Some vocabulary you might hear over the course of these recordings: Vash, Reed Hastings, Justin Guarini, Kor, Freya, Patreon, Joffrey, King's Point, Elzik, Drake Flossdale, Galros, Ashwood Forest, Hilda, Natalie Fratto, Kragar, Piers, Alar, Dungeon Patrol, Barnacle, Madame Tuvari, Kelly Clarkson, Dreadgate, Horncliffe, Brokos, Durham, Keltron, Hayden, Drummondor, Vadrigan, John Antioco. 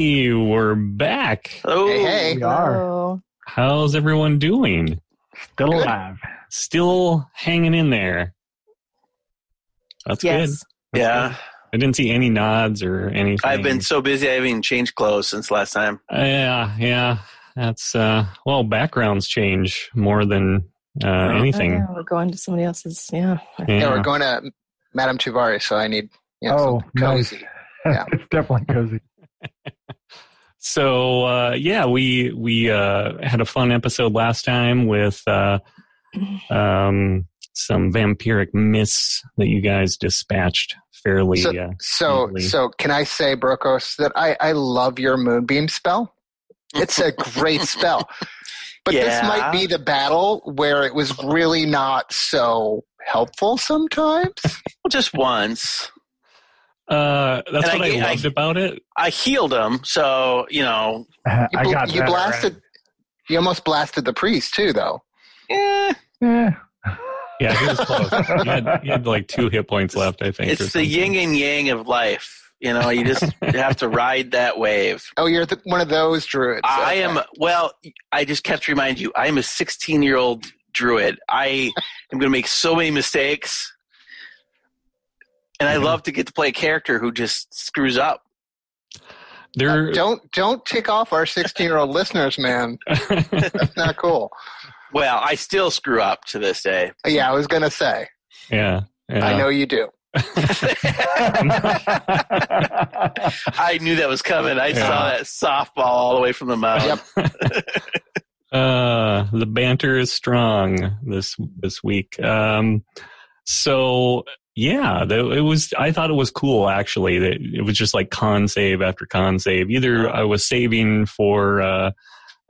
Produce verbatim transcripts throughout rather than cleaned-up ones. Hey, we're back. Hello. Hey, hey. We are. Hello. How's everyone doing? Still good. Alive. Still hanging in there. That's yes. good. That's yeah. Good. I didn't see any nods or anything. I've been so busy I haven't even changed clothes since last time. Uh, yeah, yeah. That's, uh, well, backgrounds change more than uh, anything. Yeah, we're going to somebody else's, yeah. Yeah, yeah we're going to Madame Tuvari, so I need, you know, oh, cozy. Nice. Yeah. It's definitely cozy. So, uh, yeah, we we uh, had a fun episode last time with uh, um, some vampiric mists that you guys dispatched fairly. So, uh, so, so can I say, Brokos, that I, I love your moonbeam spell? It's a great spell. But yeah. This might be the battle where it was really not so helpful sometimes. Well, just once. Uh, that's and what I, I loved I, about it. I healed him, so, you know. Uh, I you, got you that, blasted. Right? You almost blasted the priest, too, though. Yeah. Yeah. Yeah, he was close. he, had, he had, like, two hit points left, I think. It's the yin and yang of life. You know, you just have to ride that wave. Oh, you're the, one of those druids. I okay. am. Well, I just kept to remind you, I am a sixteen-year-old druid. I am going to make so many mistakes. And I love to get to play a character who just screws up. There, uh, don't don't tick off our sixteen-year-old listeners, man. That's not cool. Well, I still screw up to this day. Yeah, I was going to say. Yeah, yeah. I know you do. I knew that was coming. I yeah. saw that softball all the way from the mound. Yep. uh, the banter is strong this this week. Um, so... Yeah, it was. I thought it was cool, actually. That it was just like con save after con save. Either I was saving for uh,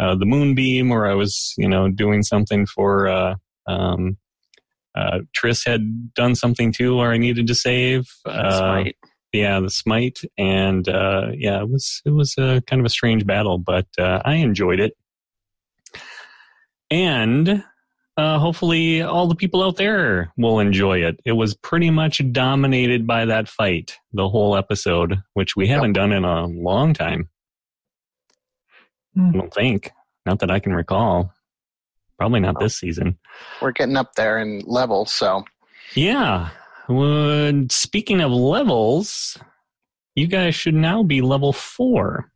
uh, the moonbeam, or I was, you know, doing something for. Uh, um, uh, Triss had done something too, or I needed to save. Uh, smite. Yeah, the smite, and uh, yeah, it was it was a kind of a strange battle, but uh, I enjoyed it, and. Uh, hopefully all the people out there will enjoy it. It was pretty much dominated by that fight, the whole episode, which we haven't yep. done in a long time. Mm. I don't think. Not that I can recall. Probably not no. this season. We're getting up there in levels, so. Yeah. Well, speaking of levels, you guys should now be level four.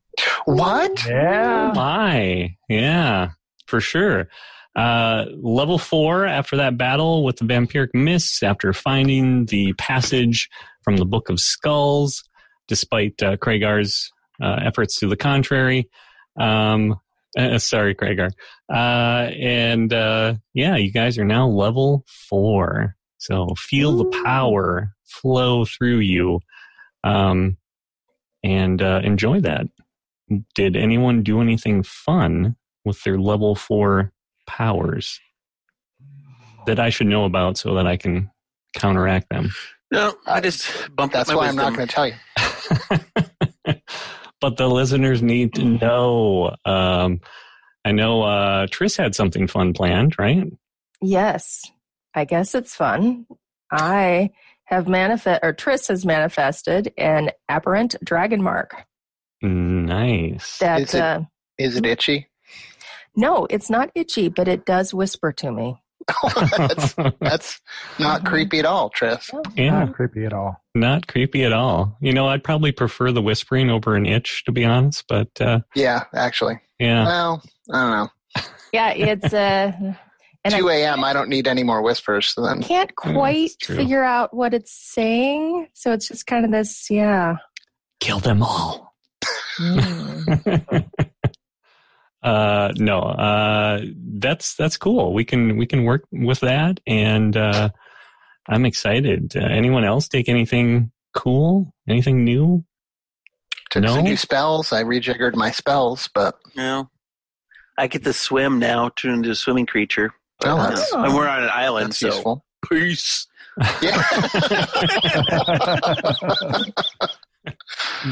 What? Yeah. Oh my. Yeah, for sure. Uh, level four, after that battle with the vampiric mists, after finding the passage from the Book of Skulls, despite uh, Kragar's uh, efforts to the contrary. Um, uh, sorry, Kragar. Uh, and uh, yeah, you guys are now level four. So feel Ooh. the power flow through you um, and uh, enjoy that. Did anyone do anything fun with their level four powers that I should know about so that I can counteract them? No, I just bumped That's up my why wisdom. I'm not going to tell you. But the listeners need to know. Um, I know uh, Triss had something fun planned, right? Yes. I guess it's fun. I have manifest, or Triss has manifested an aberrant dragon mark. Nice. That, is, it, uh, is it itchy? No, it's not itchy, but it does whisper to me. that's, that's not creepy at all, Triss. Yeah. Not creepy at all. Not creepy at all. You know, I'd probably prefer the whispering over an itch, to be honest, but... Uh, yeah, actually. Yeah. Well, I don't know. Yeah, it's... Uh, and two a.m., I, I don't need any more whispers. So then, can't quite yeah, figure out what it's saying, so it's just kind of this, yeah. Kill them all. Mm. Uh, no, uh, that's, that's cool. We can, we can work with that. And, uh, I'm excited. Uh, anyone else take anything cool? Anything new? Took no? some new spells. I rejiggered my spells, but. No. I get to swim now, turn into a swimming creature. Oh, that's, oh. And we're on an island, that's so. Useful. Peace. Yeah.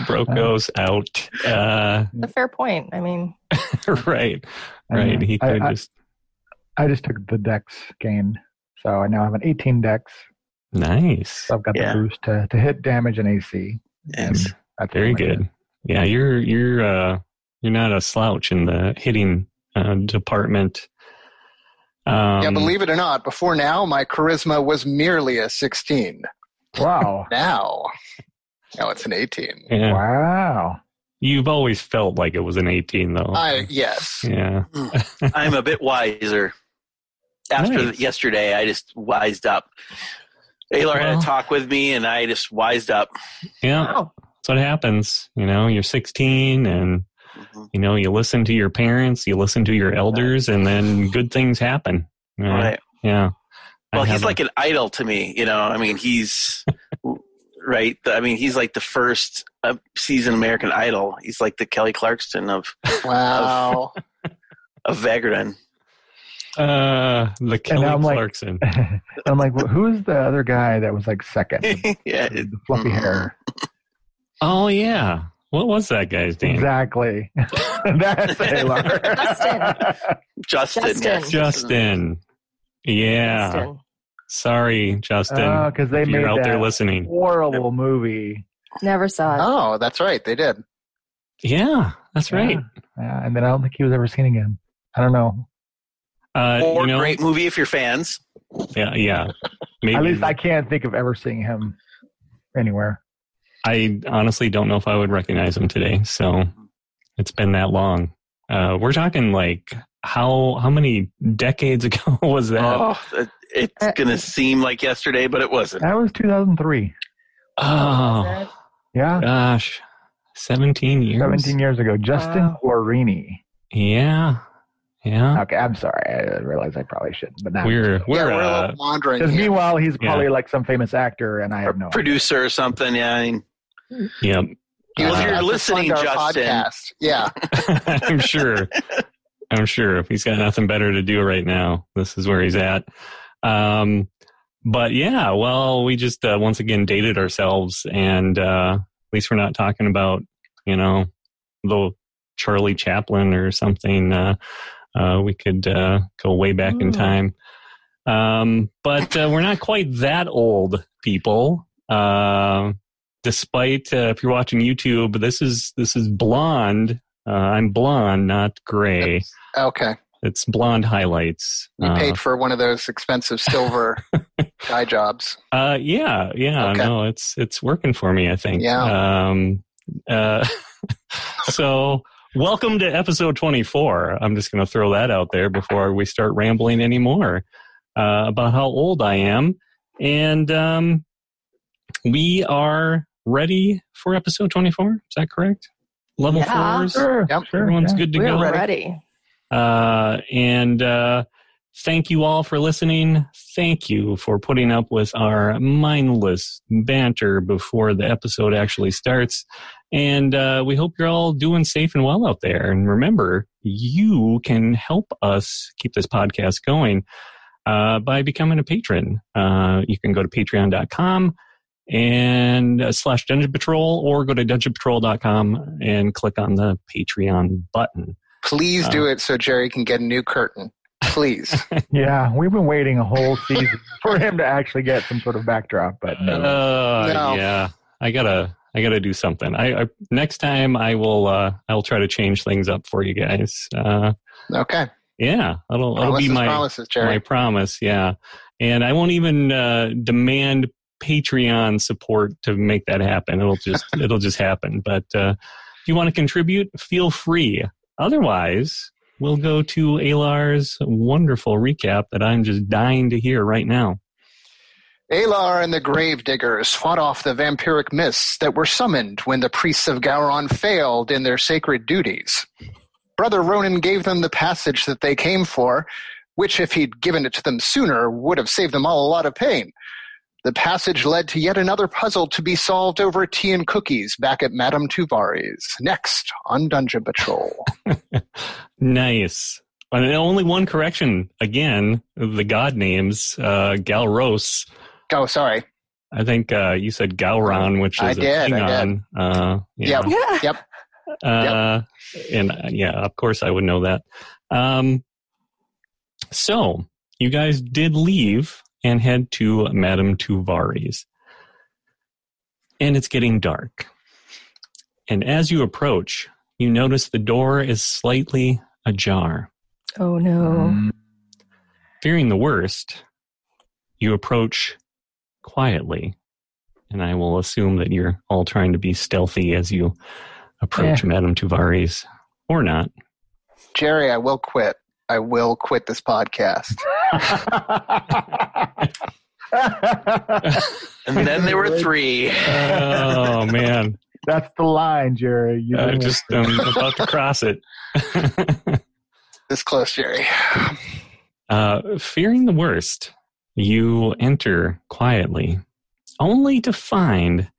Brokos out. Uh, a fair point. I mean, right, right. He could I, I, just. I just took the dex gain, so I now have an eighteen dex. Nice. So I've got yeah. the boost to, to hit damage and A C. Yes. And very good. It. Yeah, you're you're uh, you're not a slouch in the hitting uh, department. Um, yeah, believe it or not, before now my charisma was merely a sixteen. Wow. now, now it's an eighteen. Yeah. Wow. You've always felt like it was an eighteen, though. I yes. Yeah. I'm a bit wiser. After nice. yesterday, I just wised up. Alar well, had a talk with me, and I just wised up. Yeah, wow. That's what happens. You know, you're sixteen, and mm-hmm. you know, you listen to your parents, you listen to your elders, and then good things happen. You know? Right? Yeah. Well, I he's haven't. like an idol to me. You know, I mean, he's right. I mean, he's like the first uh, season American Idol. He's like the Kelly Clarkson of wow of, of Vagrant. Uh, the Kelly I'm Clarkson. Like, I'm like, well, who's the other guy that was like second? yeah, the, the fluffy mm-hmm. hair. Oh yeah, what was that guy's name? Exactly. That's Alar. Justin. Justin. Justin. Justin. Yeah. Justin. Sorry, Justin. Oh, because they made out that there listening. horrible movie. Never saw it. Oh, that's right. They did. Yeah, that's yeah. right. Yeah, and then I don't think he was ever seen again. I don't know. Uh, or you know, great movie if you're fans. Yeah, yeah. Maybe. At least I can't think of ever seeing him anywhere. I honestly don't know if I would recognize him today. So it's been that long. Uh, we're talking like how how many decades ago was that? Oh, it, it's uh, gonna seem like yesterday, but it wasn't. That was two thousand three. Oh, yeah. Gosh, seventeen years. Seventeen years ago, Justin uh, Guarini. Yeah. Yeah. Okay, I'm sorry. I realize I probably shouldn't, but now we're I'm we're, yeah, we're uh, wandering. Because meanwhile, he's probably yeah. like some famous actor, and I have no producer idea. or something. Yeah. I mean, yeah. Well, uh, you're listening, Justin. Podcast. Yeah. I'm sure. I'm sure. If he's got nothing better to do right now, this is where he's at. Um, but yeah, well, we just uh, once again dated ourselves, and uh, at least we're not talking about you know the Charlie Chaplin or something. Uh, Uh, we could uh, go way back in time. Um, but uh, we're not quite that old, people. Uh, despite, uh, if you're watching YouTube, this is this is blonde. Uh, I'm blonde, not gray. It's, okay. It's blonde highlights. You uh, paid for one of those expensive silver dye jobs. Uh, yeah, yeah. Okay. No, it's, it's working for me, I think. Yeah. Um, uh, so... Welcome to episode twenty-four. I'm just going to throw that out there before we start rambling anymore uh, about how old I am. And um, we are ready for episode twenty-four. Is that correct? Level yeah. fours. Sure. Yep. Everyone's yeah. good to we go. We're ready. Uh, and uh, thank you all for listening. Thank you for putting up with our mindless banter before the episode actually starts. And uh, we hope you're all doing safe and well out there. And remember, you can help us keep this podcast going uh, by becoming a patron. Uh, you can go to patreon dot com and uh, slash Dungeon Patrol, or go to dungeon patrol dot com and click on the Patreon button. Please uh, do it so Jerry can get a new curtain. Please. Yeah, we've been waiting a whole season for him to actually get some sort of backdrop. But no. Uh, no. Yeah, I gotta. I got to do something. I, I next time I will. Uh, I'll try to change things up for you guys. Uh, okay. Yeah, that'll that'll be my promises, my promise. Yeah, and I won't even uh, demand Patreon support to make that happen. It'll just it'll just happen. But uh, if you want to contribute, feel free. Otherwise, we'll go to Alar's wonderful recap that I'm just dying to hear right now. Alar and the Gravediggers fought off the vampiric mists that were summoned when the priests of Gowron failed in their sacred duties. Brother Ronan gave them the passage that they came for, which, if he'd given it to them sooner, would have saved them all a lot of pain. The passage led to yet another puzzle to be solved over tea and cookies back at Madame Tuvari's. Next on Dungeon Patrol. Nice. And only one correction. Again, the god names, uh, Galros. Oh, sorry. I think uh, you said Gowron, which is I did, a Klingon. Uh, yeah. Yeah. Yep. Uh, yep. And uh, yeah, of course I would know that. Um, so you guys did leave and head to Madame Tuvari's, and it's getting dark. And as you approach, you notice the door is slightly ajar. Oh, no. Um, fearing the worst, you approach quietly. And I will assume that you're all trying to be stealthy as you approach yeah. Madame Tuvari's, or not. Jerry, I will quit. I will quit this podcast. And then there were three. Oh, man. That's the line, Jerry. I uh, just I'm about to cross it. This close, Jerry. Uh, fearing the worst, you enter quietly, only to find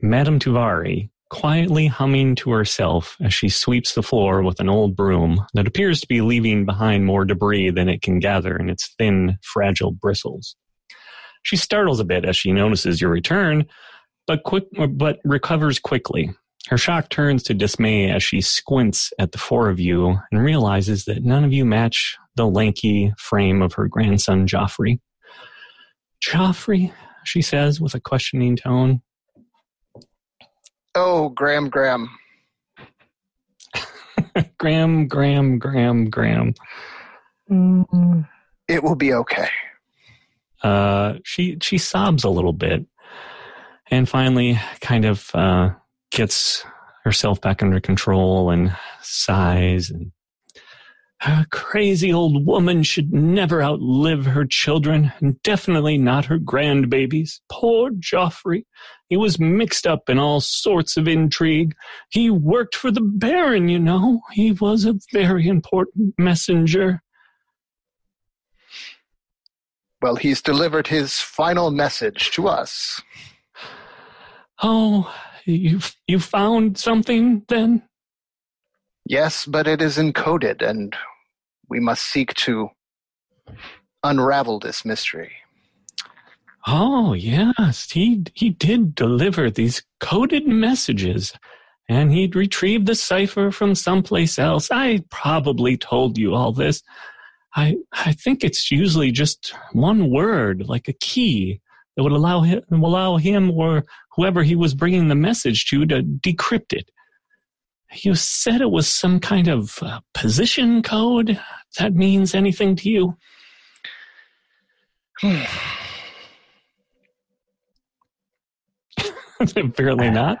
Madame Tuvari quietly humming to herself as she sweeps the floor with an old broom that appears to be leaving behind more debris than it can gather in its thin, fragile bristles. She startles a bit as she notices your return, but quick, but recovers quickly. Her shock turns to dismay as she squints at the four of you and realizes that none of you match the lanky frame of her grandson, Joffrey. Joffrey, she says with a questioning tone. Oh, Graham, Graham. Graham, Graham, Graham, Graham. Mm-hmm. It will be okay. Uh, she she sobs a little bit and finally kind of uh, gets herself back under control and sighs. And her crazy old woman should never outlive her children, and definitely not her grandbabies. Poor Joffrey. He was mixed up in all sorts of intrigue. He worked for the Baron, you know. He was a very important messenger. Well, he's delivered his final message to us. Oh, you you found something then? Yes, but it is encoded, and we must seek to unravel this mystery. Oh, yes, he he did deliver these coded messages, and he'd retrieved the cipher from someplace else. I probably told you all this. I I think it's usually just one word, like a key, that would allow him, allow him or whoever he was bringing the message to to decrypt it. You said it was some kind of uh, position code. That means anything to you? Apparently not.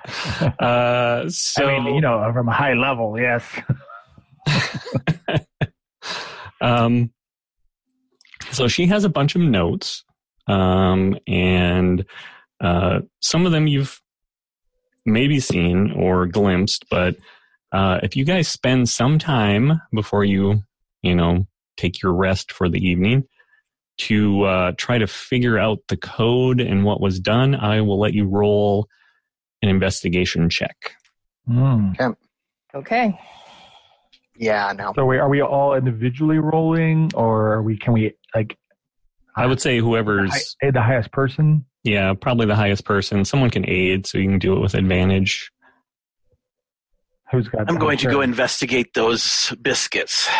Uh, so, I mean, you know, from a high level, yes. um, so she has a bunch of notes, um, and uh, some of them you've maybe seen or glimpsed, but. Uh, if you guys spend some time before you, you know, take your rest for the evening to uh, try to figure out the code and what was done, I will let you roll an investigation check. Mm. Okay. Okay. Yeah. No. So, we, are we all individually rolling, or are we? Can we like? I would say whoever's the, high, the highest person. Yeah, probably the highest person. Someone can aid, so you can do it with advantage. Who's got I'm going turn? to go investigate those biscuits.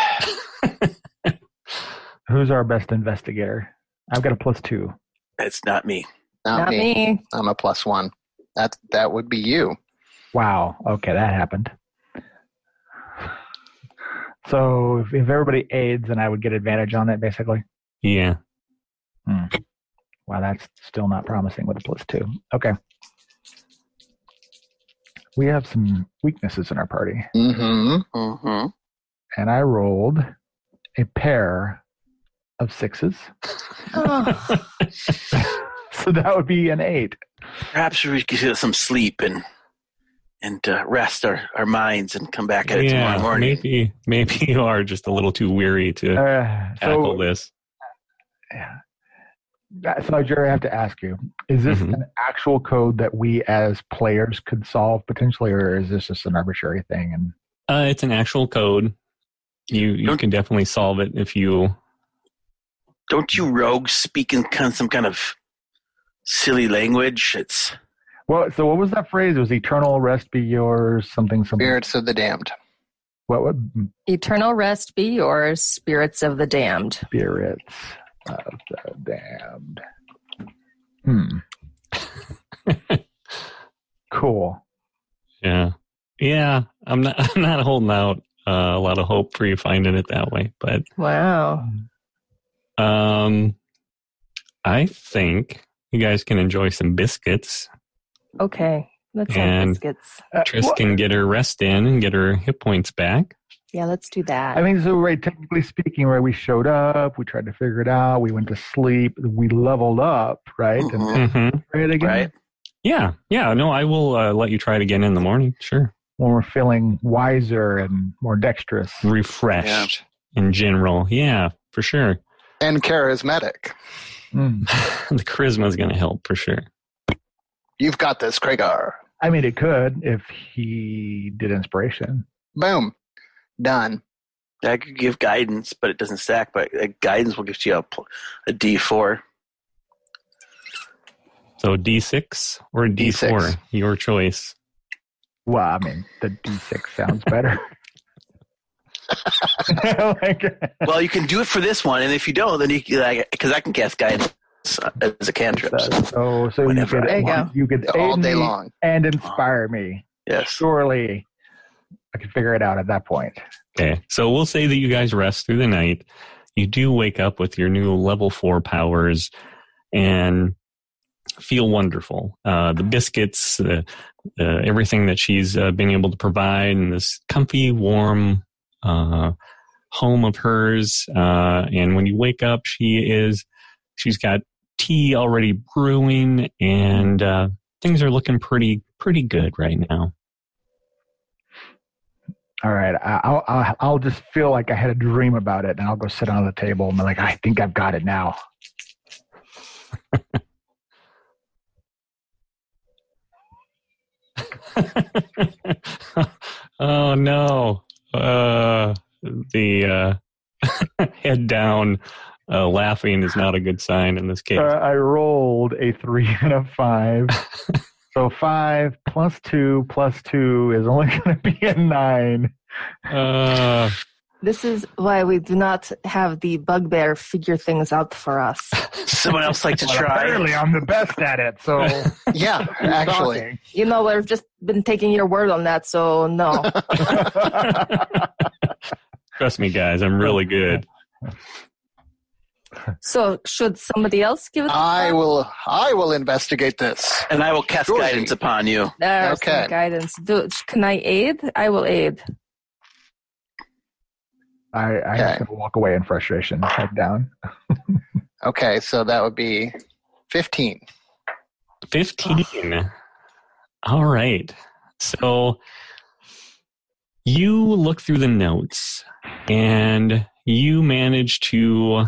Who's our best investigator? I've got a plus two. It's not me. Not, not me. me. I'm a plus one. That that would be you. Wow. Okay, that happened. So if, if everybody aids, then I would get advantage on it, basically. Yeah. Hmm. Wow, that's still not promising with a plus two. Okay. We have some weaknesses in our party. Mm-hmm. Mm-hmm. And I rolled a pair of sixes. Oh. So that would be an eight. Perhaps we could get some sleep and and uh, rest our, our minds and come back at it yeah, tomorrow morning. Maybe, maybe you are just a little too weary to uh, tackle so, this. Yeah. So, Jerry, I have to ask you, is this mm-hmm. an actual code that we as players could solve potentially, or is this just an arbitrary thing? And uh, it's an actual code. You you don't, can definitely solve it if you... Don't you rogues speak in kind of some kind of silly language? It's Well, so what was that phrase? It was eternal rest be yours, something, something. Spirits of the damned. What would... Eternal rest be yours, spirits of the damned. Spirits... of the damned. Hmm. Cool. Yeah. Yeah. I'm not I'm not holding out uh, a lot of hope for you finding it that way, but wow. Um I think you guys can enjoy some biscuits. Okay. Let's and have biscuits. Triss uh, can get her rest in and get her hit points back. Yeah, let's do that. I mean, so right, technically speaking, right, we showed up, we tried to figure it out, we went to sleep, we leveled up, right? Mm-hmm. And then try it again. Right? Yeah, yeah, no, I will uh, let you try it again in the morning, sure. When we're feeling wiser and more dexterous. Refreshed yeah. in general, yeah, for sure. And charismatic. Mm. The charisma is going to help, for sure. You've got this, Kragar. I mean, it could if he did inspiration. Boom. Done. I could give guidance, but it doesn't stack. But guidance will give you a, a D four. So D six or a D four, D six. Your choice. Well, I mean, the D six sounds better. Like, well, you can do it for this one, and if you don't, then you because like, I can cast guidance as a cantrip. So, so you could, you, go. you could all day long and inspire me. Yes, surely. I can figure it out at that point. Okay, so we'll say that you guys rest through the night. You do wake up with your new level four powers and feel wonderful. Uh, the biscuits, uh, uh, everything that she's uh, been able to provide in this comfy, warm uh, home of hers. Uh, and when you wake up, she is, she's got tea already brewing, and uh, things are looking pretty, pretty good right now. All right, I'll, I'll I'll just feel like I had a dream about it, and I'll go sit on the table and be like, I think I've got it now. Oh no! Uh, the uh, head down, uh, laughing is not a good sign in this case. Uh, I rolled a three and a five. So five plus two plus two is only going to be a nine. Uh, this is why we do not have the bugbear figure things out for us. Someone else like to well, try. Apparently, I'm the best at it. So yeah, actually, you know, we've just been taking your word on that. So no. Trust me, guys, I'm really good. So should somebody else give it a try? I will I will investigate this. And I will cast Surely. guidance upon you. There's okay. guidance. Do, can I aid? I will aid. I I okay. have to walk away in frustration. Head down. Okay, so that would be fifteen. fifteen. All right. So you look through the notes and you manage to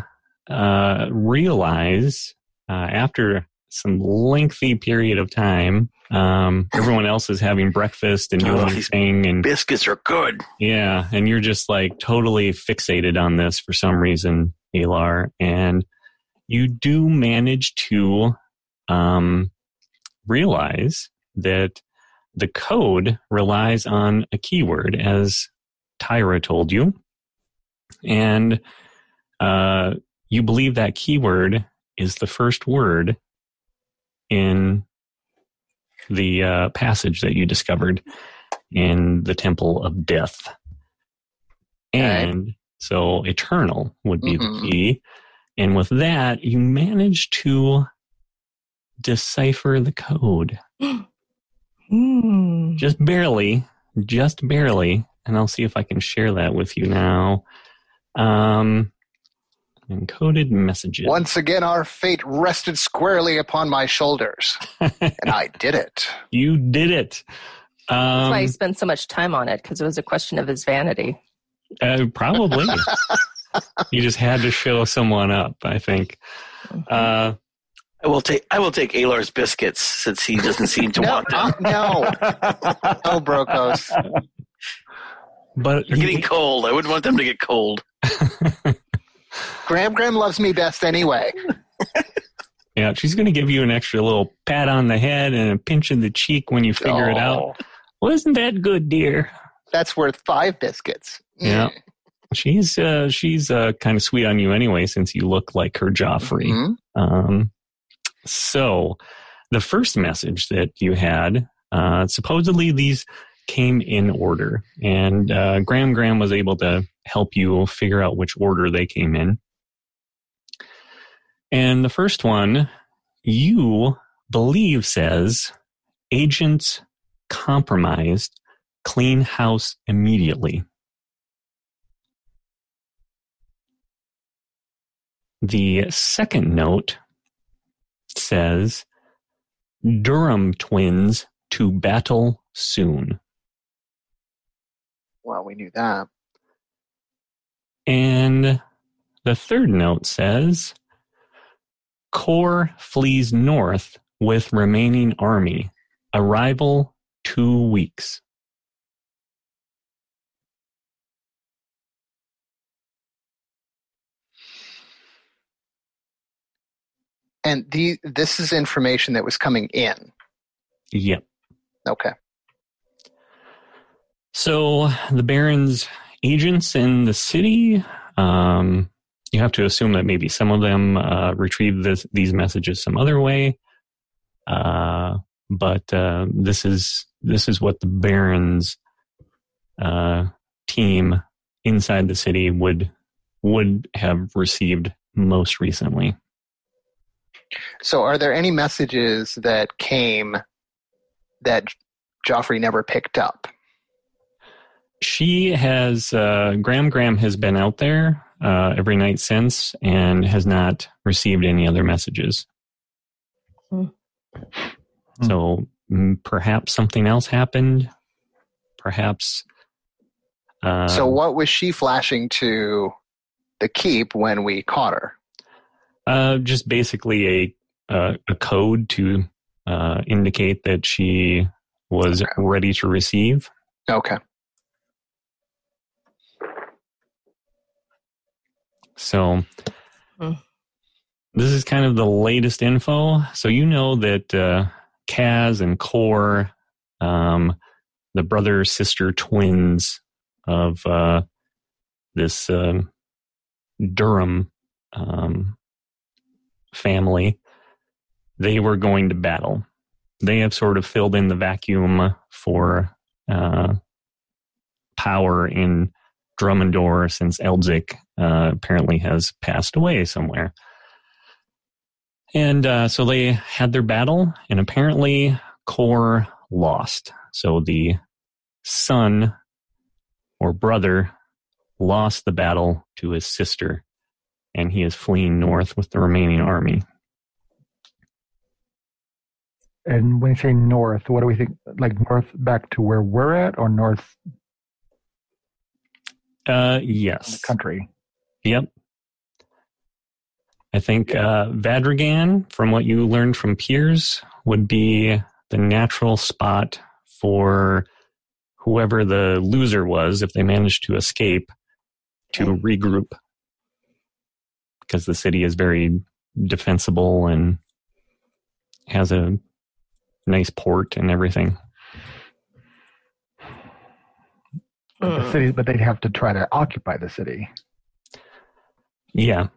Uh, realize uh, after some lengthy period of time, um, everyone else is having breakfast and doing oh, these thing and biscuits are good. Yeah, and you're just like totally fixated on this for some reason, Alar, and you do manage to um, realize that the code relies on a keyword, as Tyra told you, and uh. You believe that keyword is the first word in the uh, passage that you discovered in the Temple of Death. And right. so eternal would be mm-hmm. the key. And with that, you manage to decipher the code. mm. Just barely, just barely. And I'll see if I can share that with you now. Um... Encoded messages. Once again, our fate rested squarely upon my shoulders, and I did it. You did it. Um, That's why he spent so much time on it, because it was a question of his vanity. Uh, probably. You just had to show someone up, I think. Uh, I will take I will take Alar's biscuits, since he doesn't seem to no, want them. No. No, Brokos. But They're he, getting cold. I wouldn't want them to get cold. Graham Graham loves me best anyway. Yeah, she's going to give you an extra little pat on the head and a pinch in the cheek when you figure oh. it out. Well, isn't that good, dear? That's worth five biscuits. Yeah. She's uh, she's uh, kind of sweet on you anyway, since you look like her Joffrey. Mm-hmm. Um, so the first message that you had Uh, supposedly these came in order, and uh, Graham Graham was able to help you figure out which order they came in. And the first one, you believe, says, agents compromised, clean house immediately. The second note says, Durham twins to battle soon. Well, we knew that. And the third note says, Kor flees north with remaining army. Arrival two weeks. And the this is information that was coming in. Yep. Okay. So the Baron's agents in the city, um, you have to assume that maybe some of them uh, retrieved this, these messages some other way. Uh, but uh, this is this is what the Baron's uh, team inside the city would would have received most recently. So are there any messages that came that Joffrey never picked up? She has, uh, Graham Graham has been out there uh, every night since and has not received any other messages. Hmm. So m- perhaps something else happened. Perhaps. Uh, so what was she flashing to the keep when we caught her? Uh, just basically a uh, a code to uh, indicate that she was okay. ready to receive. Okay. So mm. this is kind of the latest info. So you know that uh, Kaz and Kor, um, the brother-sister twins of uh, this uh, Durham um family, they were going to battle. They have sort of filled in the vacuum for uh, power in Drummondor since Elzik uh, apparently has passed away somewhere. And uh, so they had their battle, and apparently Kor lost. So the son or brother lost the battle to his sister, and he is fleeing north with the remaining army. And when you say north, what do we think? Like north back to where we're at, or north? Uh, yes. The country. Yep. I think uh, Vadrigan, from what you learned from Piers, would be the natural spot for whoever the loser was, if they managed to escape, to regroup. Because the city is very defensible and has a nice port and everything. But the city, but they'd have to try to occupy the city. Yeah.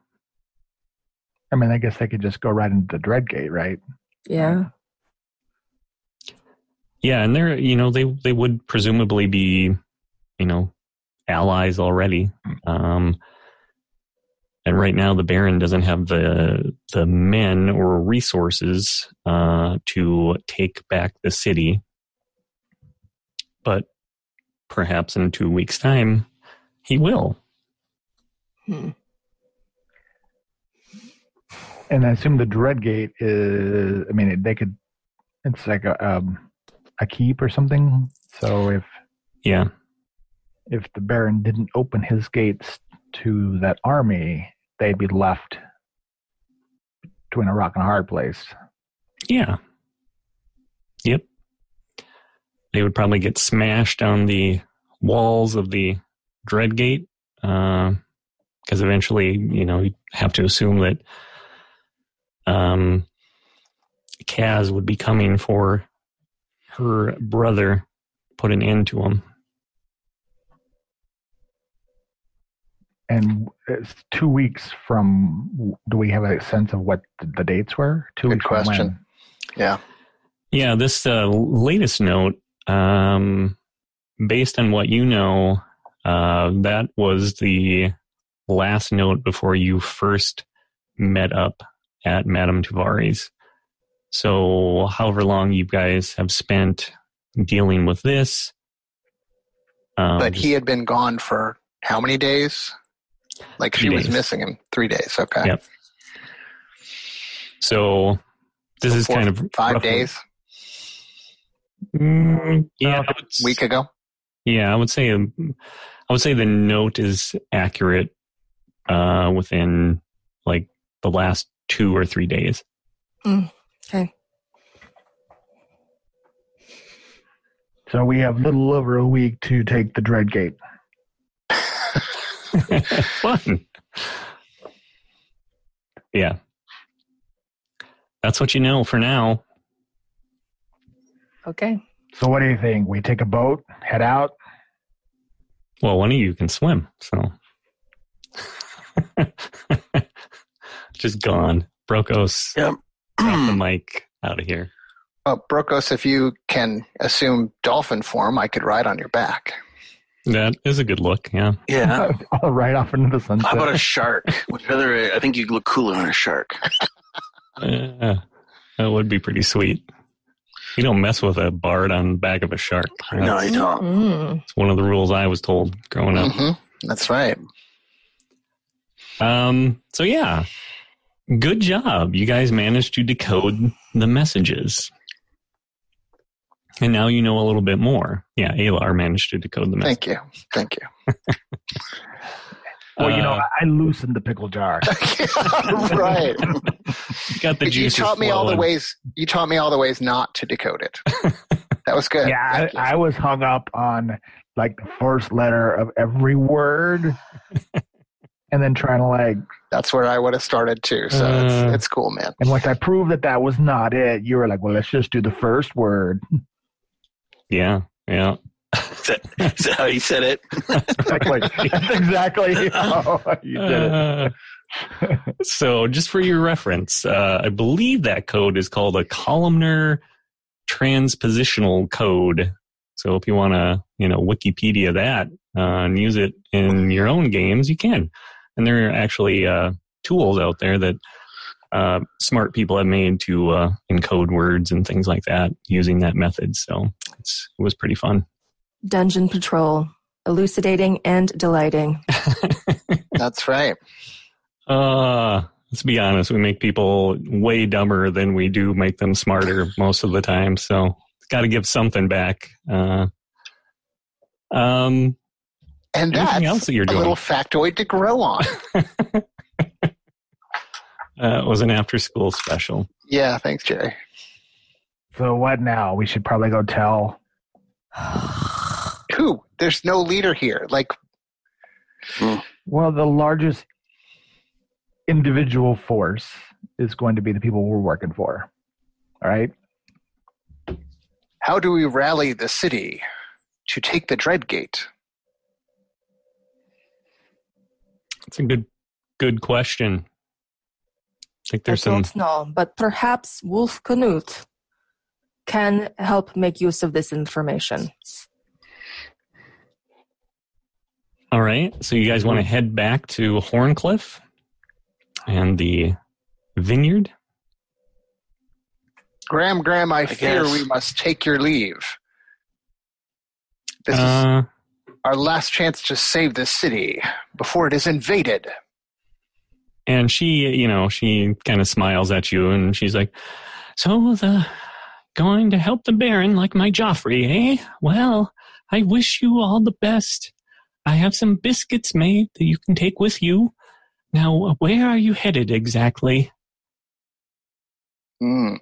I mean, I guess they could just go right into the Dreadgate, right? Yeah. Yeah, and they're, you know, they they would presumably be, you know, allies already. Um And right now, the Baron doesn't have the the men or resources uh, to take back the city. But perhaps in two weeks' time, he will. Hmm. And I assume the Dreadgate is, I mean, they could, it's like a, um, a keep or something. So if yeah, if the Baron didn't open his gates to that army, they'd be left between a rock and a hard place. Yeah. Yep. They would probably get smashed on the walls of the Dreadgate, because uh, eventually, you know, you have to assume that um, Kaz would be coming for her brother, put an end to him. And it's two weeks from, do we have a sense of what the dates were? Two Good weeks question. From when? Yeah. Yeah, this uh, latest note, um, based on what you know, uh, that was the last note before you first met up at Madame Tuvari's. So however long you guys have spent dealing with this. Um, but he had been gone for how many days? Like she days. was missing him. Three days, okay. Yep. So this so is kind of... Five roughly, days? Mm, yeah. Uh, a week ago? Yeah, I would say I would say the note is accurate uh, within like the last two or three days. Mm, okay. So we have little over a week to take the Dreadgate. Fun. Yeah. That's what you know for now. Okay. So what do you think? We take a boat, head out? Well, one of you can swim, so. Just gone. Brokos, yep. Drop the mic out of here. Well, Brokos, if you can assume dolphin form, I could ride on your back. That is a good look, yeah. Yeah. I'll ride off into the sunset. How about a shark? Rather, I think you'd look cooler on a shark. Yeah, that would be pretty sweet. You don't mess with a bard on the back of a shark. Right? No, you don't. Mm-hmm. It's one of the rules I was told growing up. Mm-hmm. That's right. Um. So, yeah. Good job. You guys managed to decode the messages. And now you know a little bit more. Yeah, Alar managed to decode the messages. Thank you. Thank you. Well, you know, uh, I loosened the pickle jar. Right. Got the juices you taught me flowing. all the ways. You taught me all the ways not to decode it. That was good. Yeah, I, I was hung up on like the first letter of every word, and then trying to like. That's where I would have started too. So uh, it's, it's cool, man. And once I proved that that was not it, you were like, "Well, let's just do the first word." Yeah. Yeah. Is that, is that how you said it? Exactly. Exactly how you did it. Uh, so just for your reference, uh, I believe that code is called a columnar transpositional code. So if you want to, you know, Wikipedia that uh, and use it in your own games, you can. And there are actually uh, tools out there that uh, smart people have made to uh, encode words and things like that using that method. So it's, it was pretty fun. Dungeon Patrol, elucidating and delighting. That's right. Uh, let's be honest. We make people way dumber than we do make them smarter most of the time. So got to give something back. Uh, um, and that's else that you're doing? A little factoid to grow on. uh, it was an after-school special. Yeah, thanks, Jerry. So what now? We should probably go tell... Who? There's no leader here. Like, well, the largest individual force is going to be the people we're working for. All right. How do we rally the city to take the Dreadgate? That's a good, good question. I think there's I some. Don't know, but perhaps Wolf Canute can help make use of this information. All right. So you guys want to head back to Horncliffe and the vineyard? Graham, Graham, I, I fear guess. we must take your leave. This uh, is our last chance to save this city before it is invaded. And she, you know, she kind of smiles at you and she's like, so the... Going to help the Baron like my Joffrey, eh? Well, I wish you all the best. I have some biscuits made that you can take with you. Now, where are you headed exactly? Mm.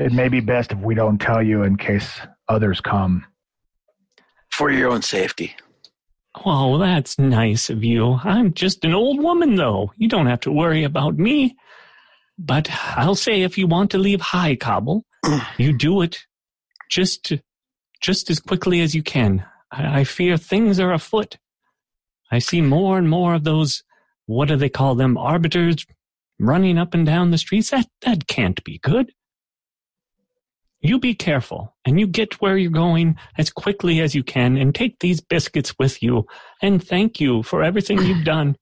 It may be best if we don't tell you in case others come. For your own safety. Oh, that's nice of you. I'm just an old woman, though. You don't have to worry about me. But I'll say if you want to leave High Cobble, you do it just just as quickly as you can. I, I fear things are afoot. I see more and more of those, what do they call them, arbiters running up and down the streets. That that can't be good. You be careful, and you get where you're going as quickly as you can, and take these biscuits with you, and thank you for everything you've done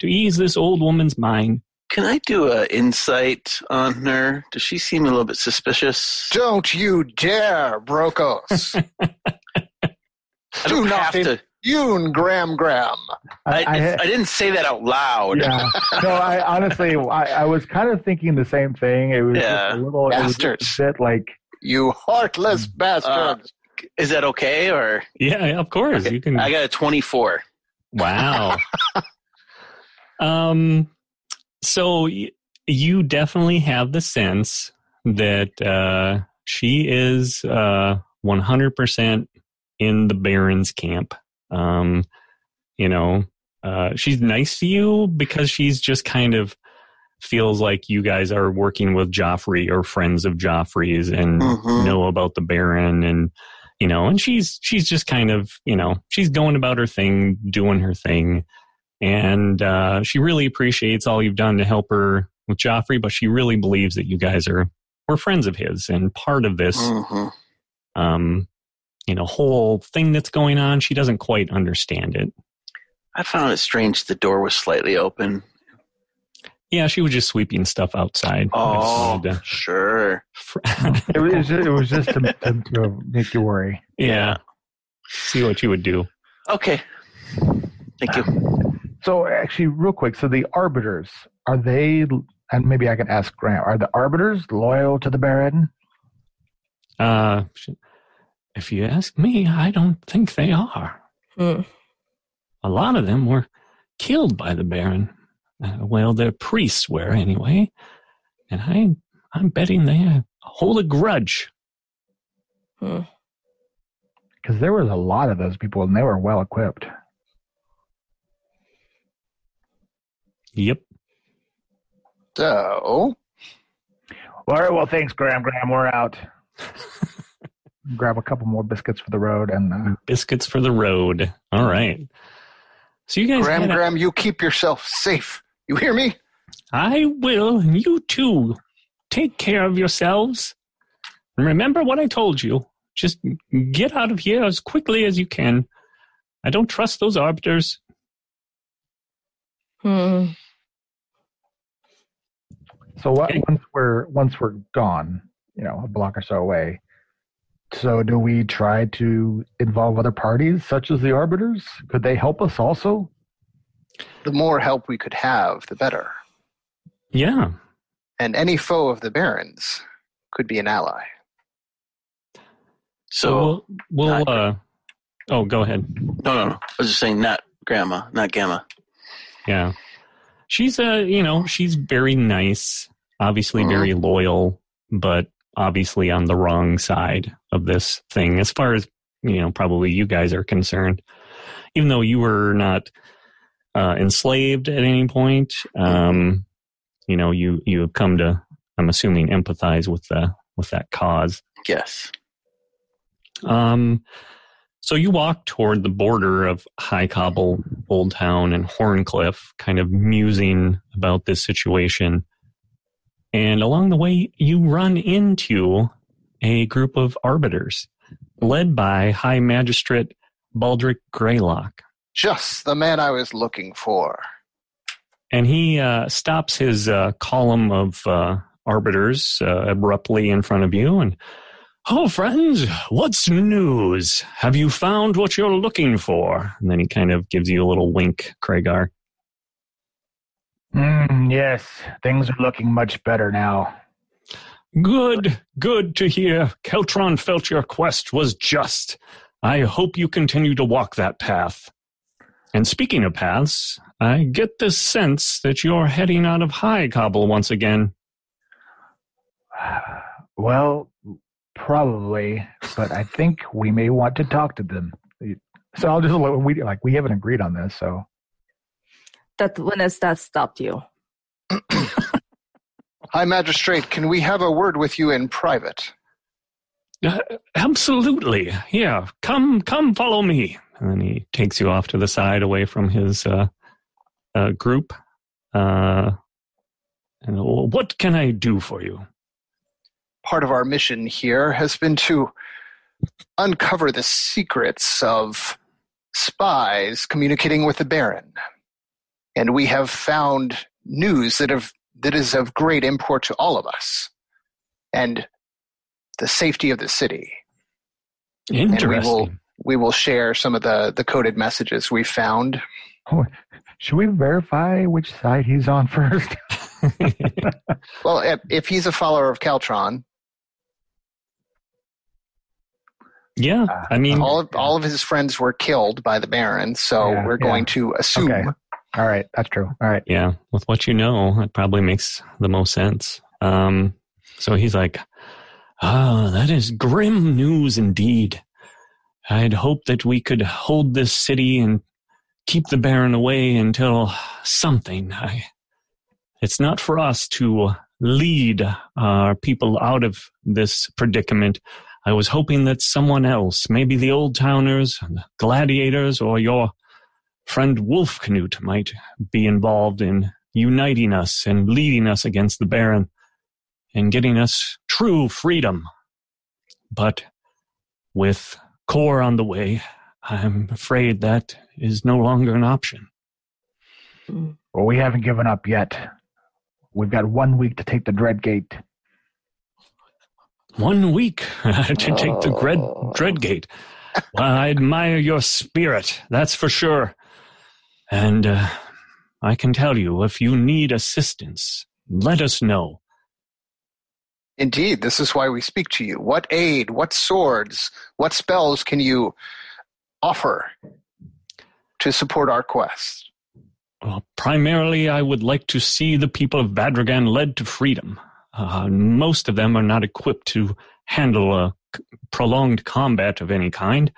to ease this old woman's mind. Can I do an insight on her? Does she seem a little bit suspicious? Don't you dare, Brokos. Do not impugn Gram Gram. I, I, I didn't say that out loud. Yeah. No, I honestly, I, I was kind of thinking the same thing. It was yeah. just a little bastards. It was a bit like, you heartless bastards. Uh, is that okay? Or yeah, of course. Okay. You can. I got a twenty-four. Wow. um. So you definitely have the sense that uh, she is uh, one hundred percent in the Baron's camp. Um, you know, uh, she's nice to you because she's just kind of feels like you guys are working with Joffrey or friends of Joffrey's and mm-hmm. know about the Baron and, you know, and she's she's just kind of, you know, she's going about her thing, doing her thing. And uh, she really appreciates all you've done to help her with Joffrey, but she really believes that you guys are were friends of his and part of this, mm-hmm. um, you know, whole thing that's going on. She doesn't quite understand it. I found it strange the door was slightly open. Yeah, she was just sweeping stuff outside. Oh, to, sure. it was it was just to, to, to make you worry. Yeah, see what you would do. Okay, thank you. So actually, real quick, so the Arbiters, are they, and maybe I can ask Grant, are the Arbiters loyal to the Baron? Uh, if you ask me, I don't think they are. Mm. A lot of them were killed by the Baron. Uh, well, their priests were anyway. And I, I'm betting they hold a grudge. Because huh. there was a lot of those people, and they were well equipped. Yep. So. All right. Well, thanks, Graham. Graham, we're out. Grab a couple more biscuits for the road and uh, biscuits for the road. All right. So you guys, Graham, Graham, you keep yourself safe. You hear me? I will. You too. Take care of yourselves. Remember what I told you. Just get out of here as quickly as you can. I don't trust those Arbiters. Hmm. So what, okay. once we're once we're gone, you know, a block or so away, so do we try to involve other parties, such as the Arbiters? Could they help us also? The more help we could have, the better. Yeah. And any foe of the Barons could be an ally. So we'll. we'll not, uh, oh, go ahead. No, no, no. I was just saying, not Grandma, not Gamma. Yeah. She's, uh, you know, she's very nice, obviously very loyal, but obviously on the wrong side of this thing as far as, you know, probably you guys are concerned. Even though you were not uh, enslaved at any point, um, you know, you, you have come to, I'm assuming, empathize with the, with that cause. Yes. Um. So you walk toward the border of High Cobble, Old Town, and Horncliffe, kind of musing about this situation. And along the way, you run into a group of Arbiters, led by High Magistrate Baldrick Greylock. Just the man I was looking for. And he uh, stops his uh, column of uh, Arbiters uh, abruptly in front of you and... Oh, friends, what's news? Have you found what you're looking for? And then he kind of gives you a little wink, Kragar. Mm, yes, things are looking much better now. Good, good to hear. Keltron felt your quest was just. I hope you continue to walk that path. And speaking of paths, I get the sense that you're heading out of High Cobble once again. Well... Probably, but I think we may want to talk to them. So I'll just we like we haven't agreed on this. So that when has that stopped you? High Magistrate, can we have a word with you in private? Uh, absolutely. Yeah, come, come, follow me. And then he takes you off to the side, away from his uh, uh, group. Uh, and what can I do for you? part of our mission here has been to uncover the secrets of spies communicating with the Baron. And we have found news that have, that is of great import to all of us and the safety of the city. Interesting. And we will, we will share some of the, the coded messages we found. Oh, should we verify which side he's on first? Well, if, if he's a follower of Keltron. Yeah, uh, I mean... All of, all of his friends were killed by the Baron, so yeah, we're going yeah. to assume... Okay. All right, that's true. All right. Yeah, with what you know, it probably makes the most sense. Um, so he's like, ah, oh, that is grim news indeed. I had hoped that we could hold this city and keep the Baron away until something. I, it's not for us to lead our people out of this predicament. I was hoping that someone else, maybe the old towners, the gladiators, or your friend Wolf Canute might be involved in uniting us and leading us against the Baron and getting us true freedom. But with Kor on the way, I'm afraid that is no longer an option. Well, we haven't given up yet. We've got one week to take the Dreadgate. One week to take the dread, Dreadgate. Well, I admire your spirit, that's for sure. And uh, I can tell you, if you need assistance, let us know. Indeed, this is why we speak to you. What aid, what swords, what spells can you offer to support our quest? Well, primarily, I would like to see the people of Vadrigan led to freedom. Uh, most of them are not equipped to handle a c- prolonged combat of any kind,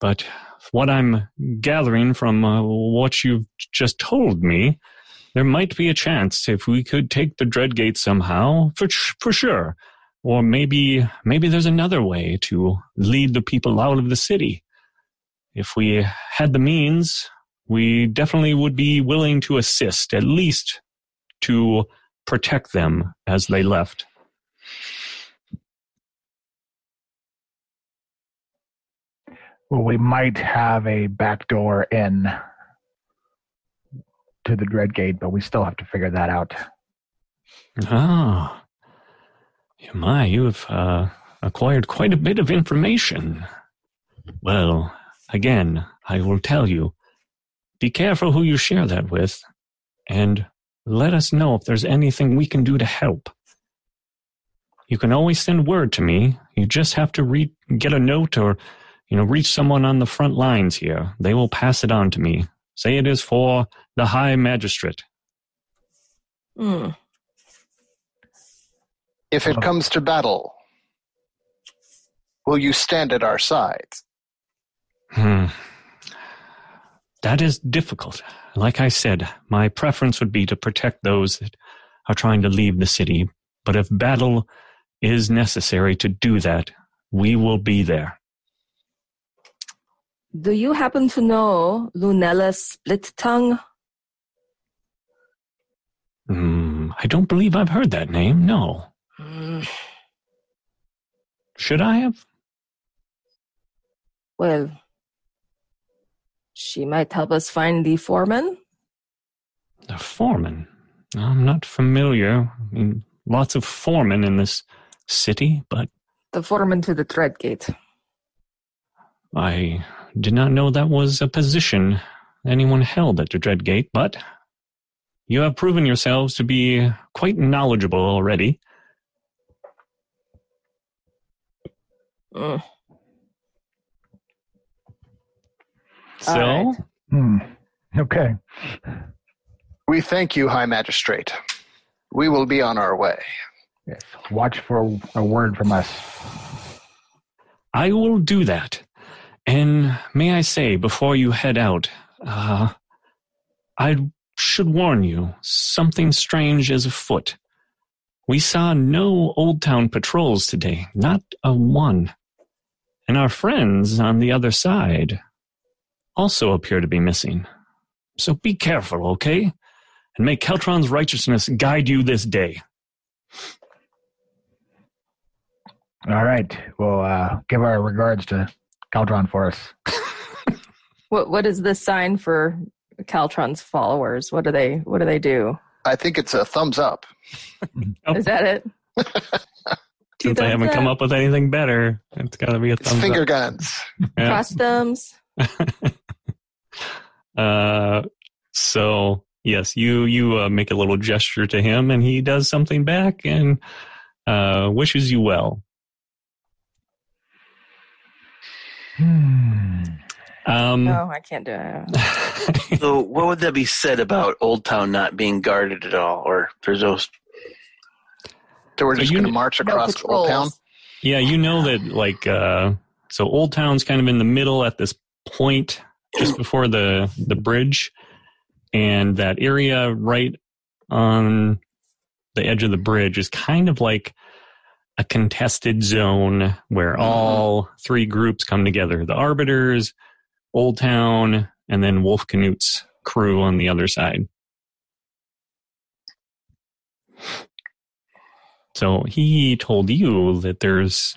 but... What I'm gathering from uh, what you've just told me, there might be a chance if we could take the Dreadgate somehow, for for sure. Or maybe maybe there's another way to lead the people out of the city. If we had the means, we definitely would be willing to assist, at least to protect them as they left. Well, we might have a back door in to the Dreadgate, but we still have to figure that out. Oh. My, you have uh, acquired quite a bit of information. Well, again, I will tell you, be careful who you share that with, and let us know if there's anything we can do to help. You can always send word to me. You just have to re- get a note or... You know, reach someone on the front lines here. They will pass it on to me. Say it is for the High Magistrate. Mm. If it comes to battle, will you stand at our sides? Hmm. That is difficult. Like I said, my preference would be to protect those that are trying to leave the city. But if battle is necessary to do that, we will be there. Do you happen to know Lunella Split-Tongue? Mm, I don't believe I've heard that name, no. Mm. Should I have? Well, she might help us find the foreman. The foreman? I'm not familiar. I mean, lots of foremen in this city, but... The foreman to the Dreadgate. I... Did not know that was a position anyone held at the Dreadgate, but you have proven yourselves to be quite knowledgeable already. Uh. So? Right. Hmm. Okay. We thank you, High Magistrate. We will be on our way. Yes. Watch for a word from us. I will do that. And may I say, before you head out, uh, I should warn you, something strange is afoot. We saw no Old Town patrols today, not a one. And our friends on the other side also appear to be missing. So be careful, okay? And may Keltron's righteousness guide you this day. All right. Well, uh, give our regards to Keltron for us. What What is this sign for Keltron's followers? What do they What do they do? I think it's a thumbs up. Oh. Is that it? Since I haven't up. come up with anything better, it's got to be a thumbs it's finger up. Finger guns. Yeah. Cross thumbs. uh, so, yes, you, you uh, make a little gesture to him, and he does something back and uh, wishes you well. Hmm. Um, no, I can't do it. So what would that be said about Old Town not being guarded at all? Or there's those... So we're just so going to march across no Old Town? Yeah, you know that, like, uh, so Old Town's kind of in the middle at this point, just before the, the bridge. And that area right on the edge of the bridge is kind of like a contested zone where all three groups come together. The Arbiters, Old Town, and then Wolf Canute's crew on the other side. So he told you that there's,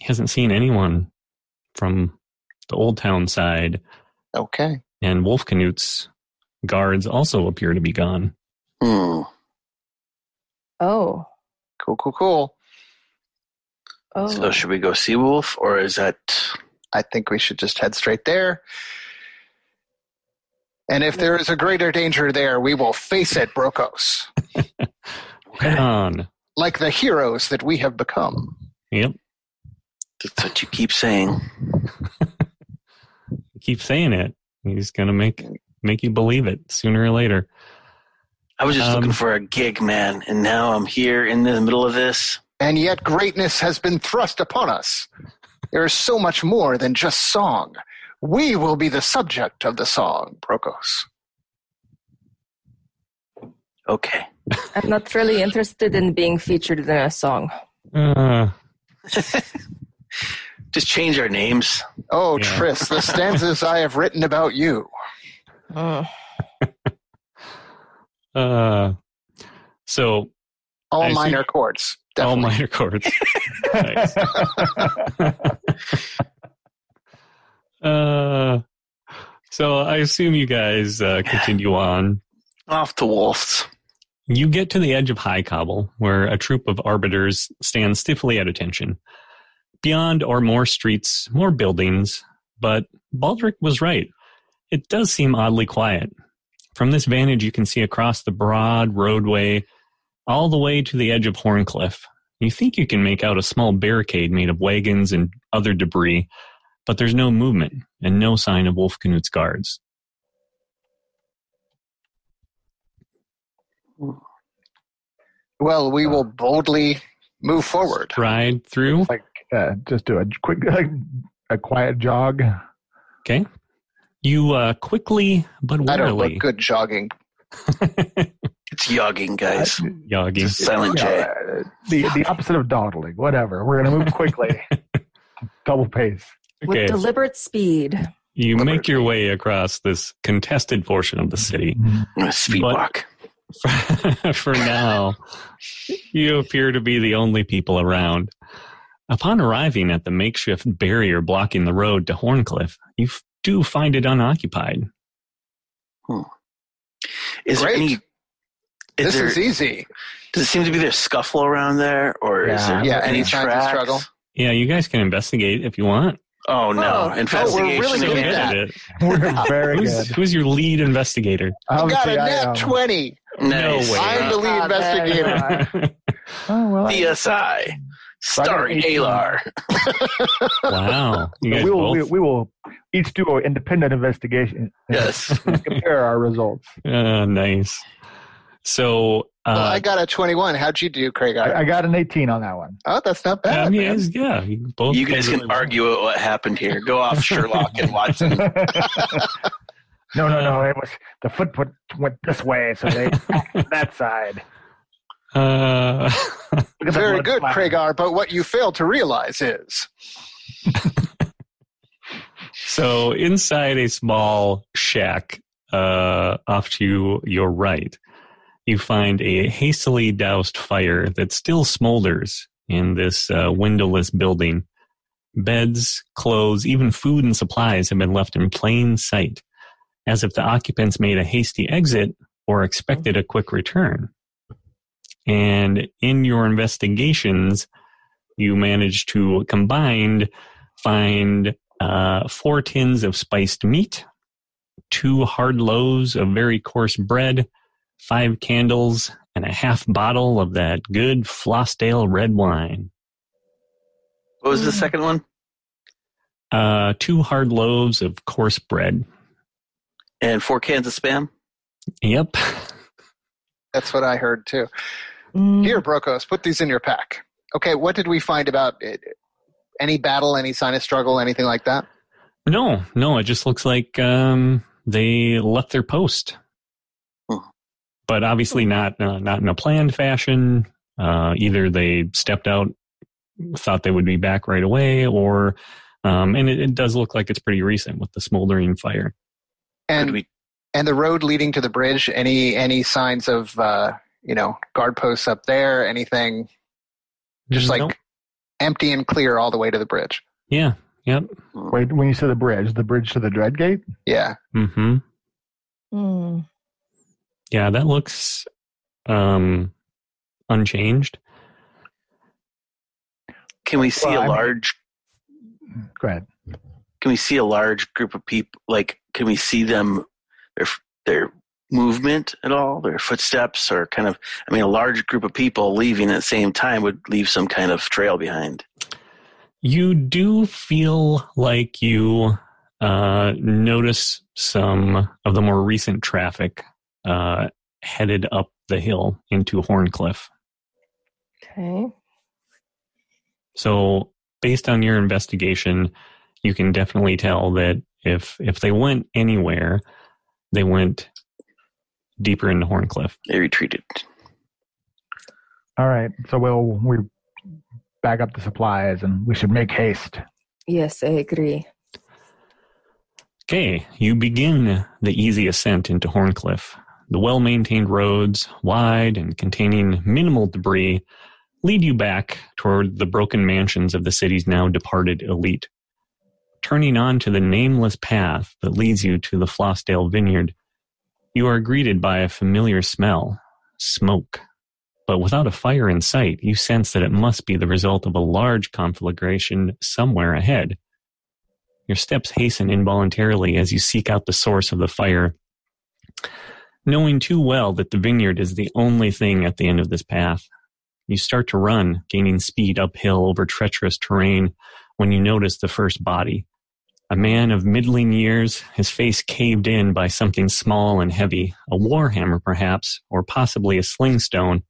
he hasn't seen anyone from the Old Town side. Okay. And Wolf Canute's guards also appear to be gone. Hmm. Oh. Cool, cool, cool. Oh. So should we go see Wolf, or is that, I think we should just head straight there. And if there is a greater danger there, we will face it, Brokos. Okay. On. Like the heroes that we have become. Yep. That's what you keep saying. You keep saying it. He's going to make make you believe it sooner or later. I was just um, looking for a gig, man, and now I'm here in the middle of this. And yet greatness has been thrust upon us. There is so much more than just song. We will be the subject of the song, Brokos. Okay. I'm not really interested in being featured in a song. Uh. Just change our names. Oh, yeah. Triss, the stanzas I have written about you. Uh. uh, so, all I minor assume, chords. Definitely. All minor chords. Nice. uh, so, I assume you guys uh, continue on. Off to Wolf's. You get to the edge of High Cobble, where a troop of arbiters stand stiffly at attention. Beyond are more streets, more buildings, but Baldrick was right. It does seem oddly quiet. From this vantage, you can see across the broad roadway all the way to the edge of Horncliffe. You think you can make out a small barricade made of wagons and other debris, but there's no movement and no sign of Wolf Canute's guards. Well, we will boldly move forward. Ride through. Like, uh, just do a quick, like, a quiet jog. Okay. You uh, quickly but warily. I don't look good jogging. It's yogging, guys. Uh, yogging. Silent J. Yeah, uh, the the opposite of dawdling. Whatever. We're gonna move quickly. Double pace. With okay. deliberate speed. You deliberate. Make your way across this contested portion of the city. Speed but, walk. For now, you appear to be the only people around. Upon arriving at the makeshift barrier blocking the road to Horncliffe, you f- do find it unoccupied. Hmm. Is Great. there any? Is this there, is easy. Does it seem to be there's scuffle around there, or yeah, is there yeah, any tracks? Struggle? Yeah, you guys can investigate if you want. Oh no! Oh, investigation. Oh, we're really good at it. We're very who's, good. Who's your lead investigator? I got a nat twenty. Nice. No way. I'm the lead investigator. Oh, well, D S I, starring Alar. Wow. We will, we, we will each do an independent investigation. Yes. Compare our results. Uh, nice. So... Uh, well, I got a twenty-one. How'd you do, Craig? I, I got an eighteen on that one. Oh, that's not bad. I mean, man. Yeah, you, both you guys can really argue well. What happened here. Go off, Sherlock and Watson. No, no, no. It was the footprint went this way, so they that side. Uh, Very good, Kragar, but what you failed to realize is. So inside a small shack uh, off to your right, you find a hastily doused fire that still smolders in this uh, windowless building. Beds, clothes, even food and supplies have been left in plain sight, as if the occupants made a hasty exit or expected a quick return. And in your investigations, you managed to combined find uh, four tins of spiced meat, two hard loaves of very coarse bread, five candles, and a half bottle of that good Flossdale red wine. What was the second one? Uh, two hard loaves of coarse bread. And four cans of Spam? Yep. That's what I heard, too. Mm. Here, Brokos, put these in your pack. Okay, what did we find about it? Any battle, any sign of struggle, anything like that? No, no, it just looks like um, they left their post. Huh. But obviously not, uh, not in a planned fashion. Uh, either they stepped out, thought they would be back right away, or um, and it, it does look like it's pretty recent with the smoldering fire. And we, and the road leading to the bridge, any any signs of uh, you know, guard posts up there, anything? Just like nope. Empty and clear all the way to the bridge. Yeah. Yep. Wait, when you say the bridge, the bridge to the Dreadgate? Yeah. Mm-hmm. Mm. Yeah, that looks um, unchanged. Can we see well, a large... I mean, go ahead. Can we see a large group of people? Like, can we see them, their their movement at all? Their footsteps or kind of... I mean, a large group of people leaving at the same time would leave some kind of trail behind. You do feel like you uh, notice some of the more recent traffic uh, headed up the hill into Horncliffe. Okay. So based on your investigation, you can definitely tell that if if they went anywhere, they went deeper into Horncliffe. They retreated. All right. So we'll we back up the supplies and we should make haste. Yes, I agree. Okay. You begin the easy ascent into Horncliffe. The well-maintained roads, wide and containing minimal debris, lead you back toward the broken mansions of the city's now departed elite. Turning on to the nameless path that leads you to the Flossdale Vineyard, you are greeted by a familiar smell, smoke. But without a fire in sight, you sense that it must be the result of a large conflagration somewhere ahead. Your steps hasten involuntarily as you seek out the source of the fire, knowing too well that the vineyard is the only thing at the end of this path. You start to run, gaining speed uphill over treacherous terrain when you notice the first body. A man of middling years, his face caved in by something small and heavy, a war hammer perhaps, or possibly a sling stone.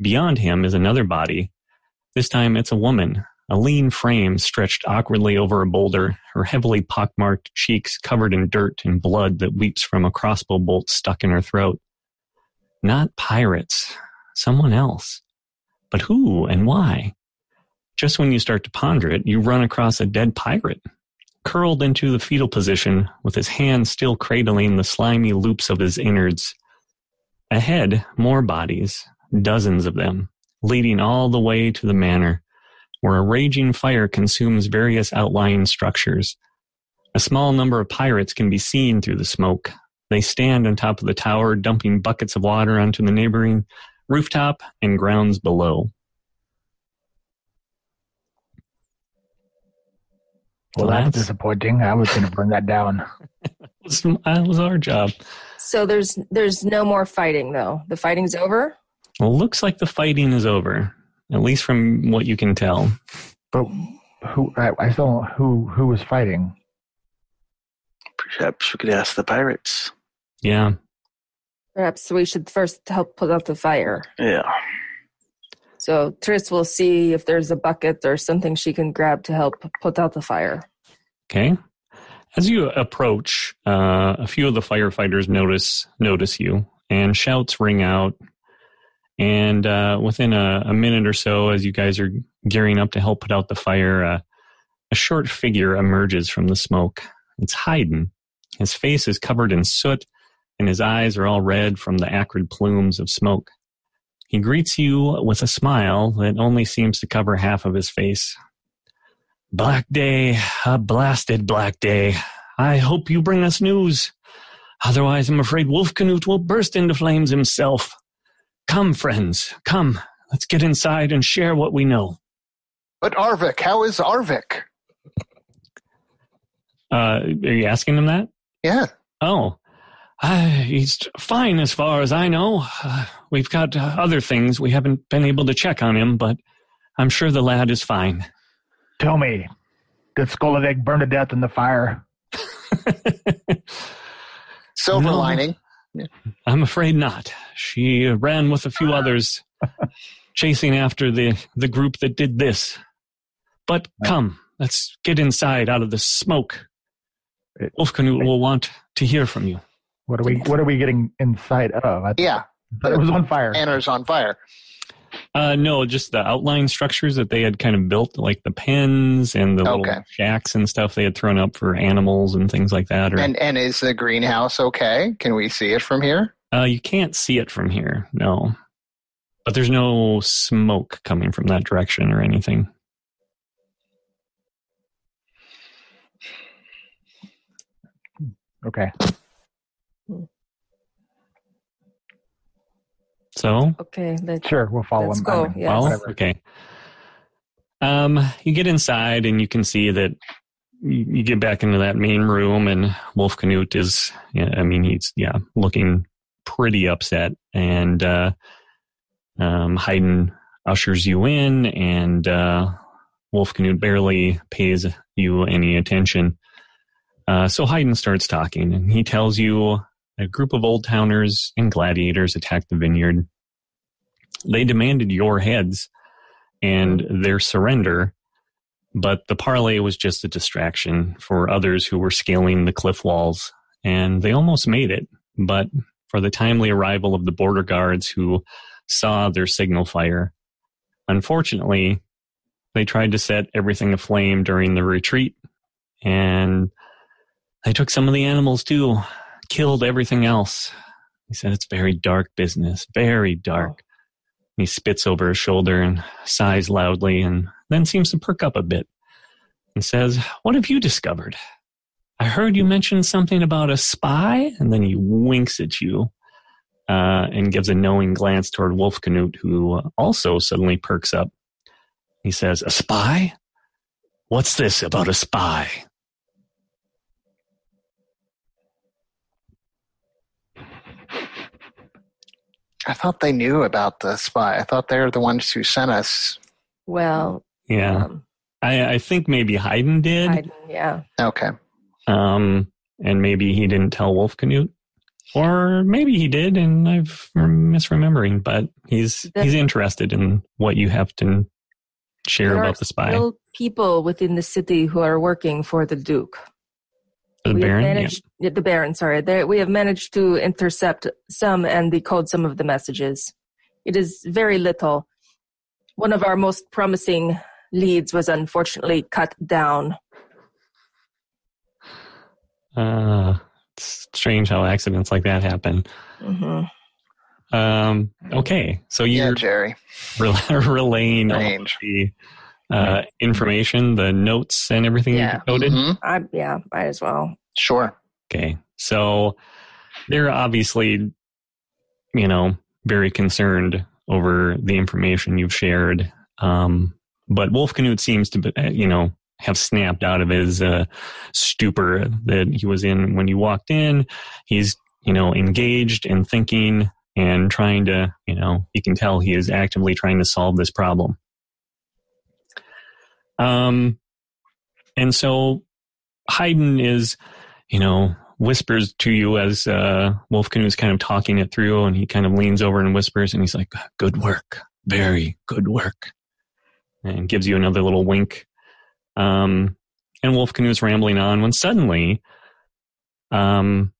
Beyond him is another body. This time it's a woman, a lean frame stretched awkwardly over a boulder, her heavily pockmarked cheeks covered in dirt and blood that weeps from a crossbow bolt stuck in her throat. Not pirates. Someone else. But who and why? Just when you start to ponder it, you run across a dead pirate, curled into the fetal position with his hand still cradling the slimy loops of his innards. Ahead, more bodies, dozens of them, leading all the way to the manor, where a raging fire consumes various outlying structures. A small number of pirates can be seen through the smoke. They stand on top of the tower, dumping buckets of water onto the neighboring rooftop and grounds below. Well, well that's, that's disappointing. I was going to burn that down. That was, that was our job. So there's there's no more fighting, though? The fighting's over? Well, looks like the fighting is over, at least from what you can tell. But who? I, I still don't know who, who was fighting. Perhaps we could ask the pirates. Yeah. Perhaps we should first help put out the fire. Yeah. So Triss will see if there's a bucket or something she can grab to help put out the fire. Okay. As you approach, uh, a few of the firefighters notice notice you, and shouts ring out. And uh, within a, a minute or so, as you guys are gearing up to help put out the fire, uh, a short figure emerges from the smoke. It's Hayden. His face is covered in soot, and his eyes are all red from the acrid plumes of smoke. He greets you with a smile that only seems to cover half of his face. Black day, a blasted black day. I hope you bring us news. Otherwise, I'm afraid Wolf Canute will burst into flames himself. Come, friends, come. Let's get inside and share what we know. But Arvik, how is Arvik? Uh, are you asking him that? Yeah. Oh, uh, he's fine as far as I know. Uh, we've got uh, other things. We haven't been able to check on him, but I'm sure the lad is fine. Tell me, did Skolaveg burn to death in the fire? Silver no, lining. I'm afraid not. She ran with a few others, chasing after the, the group that did this. But come, let's get inside out of the smoke. Wolf Canute will want to hear from you. What are we What are we getting inside of? I yeah. But it was on fire. Banner's on fire. Uh, no, just the outline structures that they had kind of built, like the pens and the okay. little shacks and stuff they had thrown up for animals and things like that. Or, and and is the greenhouse okay? Can we see it from here? Uh, you can't see it from here, no. But there's no smoke coming from that direction or anything. Okay. So okay, let's, sure, we'll follow let's him. Go. I mean, yes. Follow? Okay. Um, you get inside and you can see that you, you get back into that main room, and Wolf Canute is, yeah, I mean, he's yeah looking pretty upset, and uh, um, Hayden ushers you in, and uh, Wolf Canute barely pays you any attention. Uh, so Hayden starts talking, and he tells you. A group of old towners and gladiators attacked the vineyard. They demanded your heads and their surrender, but the parley was just a distraction for others who were scaling the cliff walls, and they almost made it, but for the timely arrival of the border guards who saw their signal fire. Unfortunately, they tried to set everything aflame during the retreat, and they took some of the animals too. Killed everything else. He said, it's very dark business, very dark. He spits over his shoulder and sighs loudly and then seems to perk up a bit and says, what have you discovered? I heard you mention something about a spy, and then he winks at you uh, and gives a knowing glance toward Wolf Canute, who also suddenly perks up. He says, a spy? What's this about a spy? I thought they knew about the spy. I thought they were the ones who sent us. Well, yeah, um, I, I think maybe Hayden did. Hayden, yeah. Okay. Um, and maybe he didn't tell Wolf Canute, or maybe he did, and I'm misremembering. But he's the, he's interested in what you have to share there about are the spy. Still people within the city who are working for the Duke. The we Baron, managed, yeah. the Baron. Sorry, they, we have managed to intercept some and decode some of the messages. It is very little. One of our most promising leads was unfortunately cut down. Uh, it's strange how accidents like that happen. Mm-hmm. Um, okay, so you're yeah, Jerry. Rel- relaying strange. all the. Uh, information, the notes and everything yeah. you decoded? Mm-hmm. I, yeah, might as well. Sure. Okay. So they're obviously, you know, very concerned over the information you've shared. Um, but Wolf Canute seems to, you know, have snapped out of his uh, stupor that he was in when you walked in. He's, you know, engaged and thinking and trying to, you know, you can tell he is actively trying to solve this problem. Um, and so Hayden is, you know, whispers to you as, uh, Wolf Canoe's kind of talking it through, and he kind of leans over and whispers, and he's like, good work, very good work, and gives you another little wink. Um, and Wolf Canoe's rambling on when suddenly, um,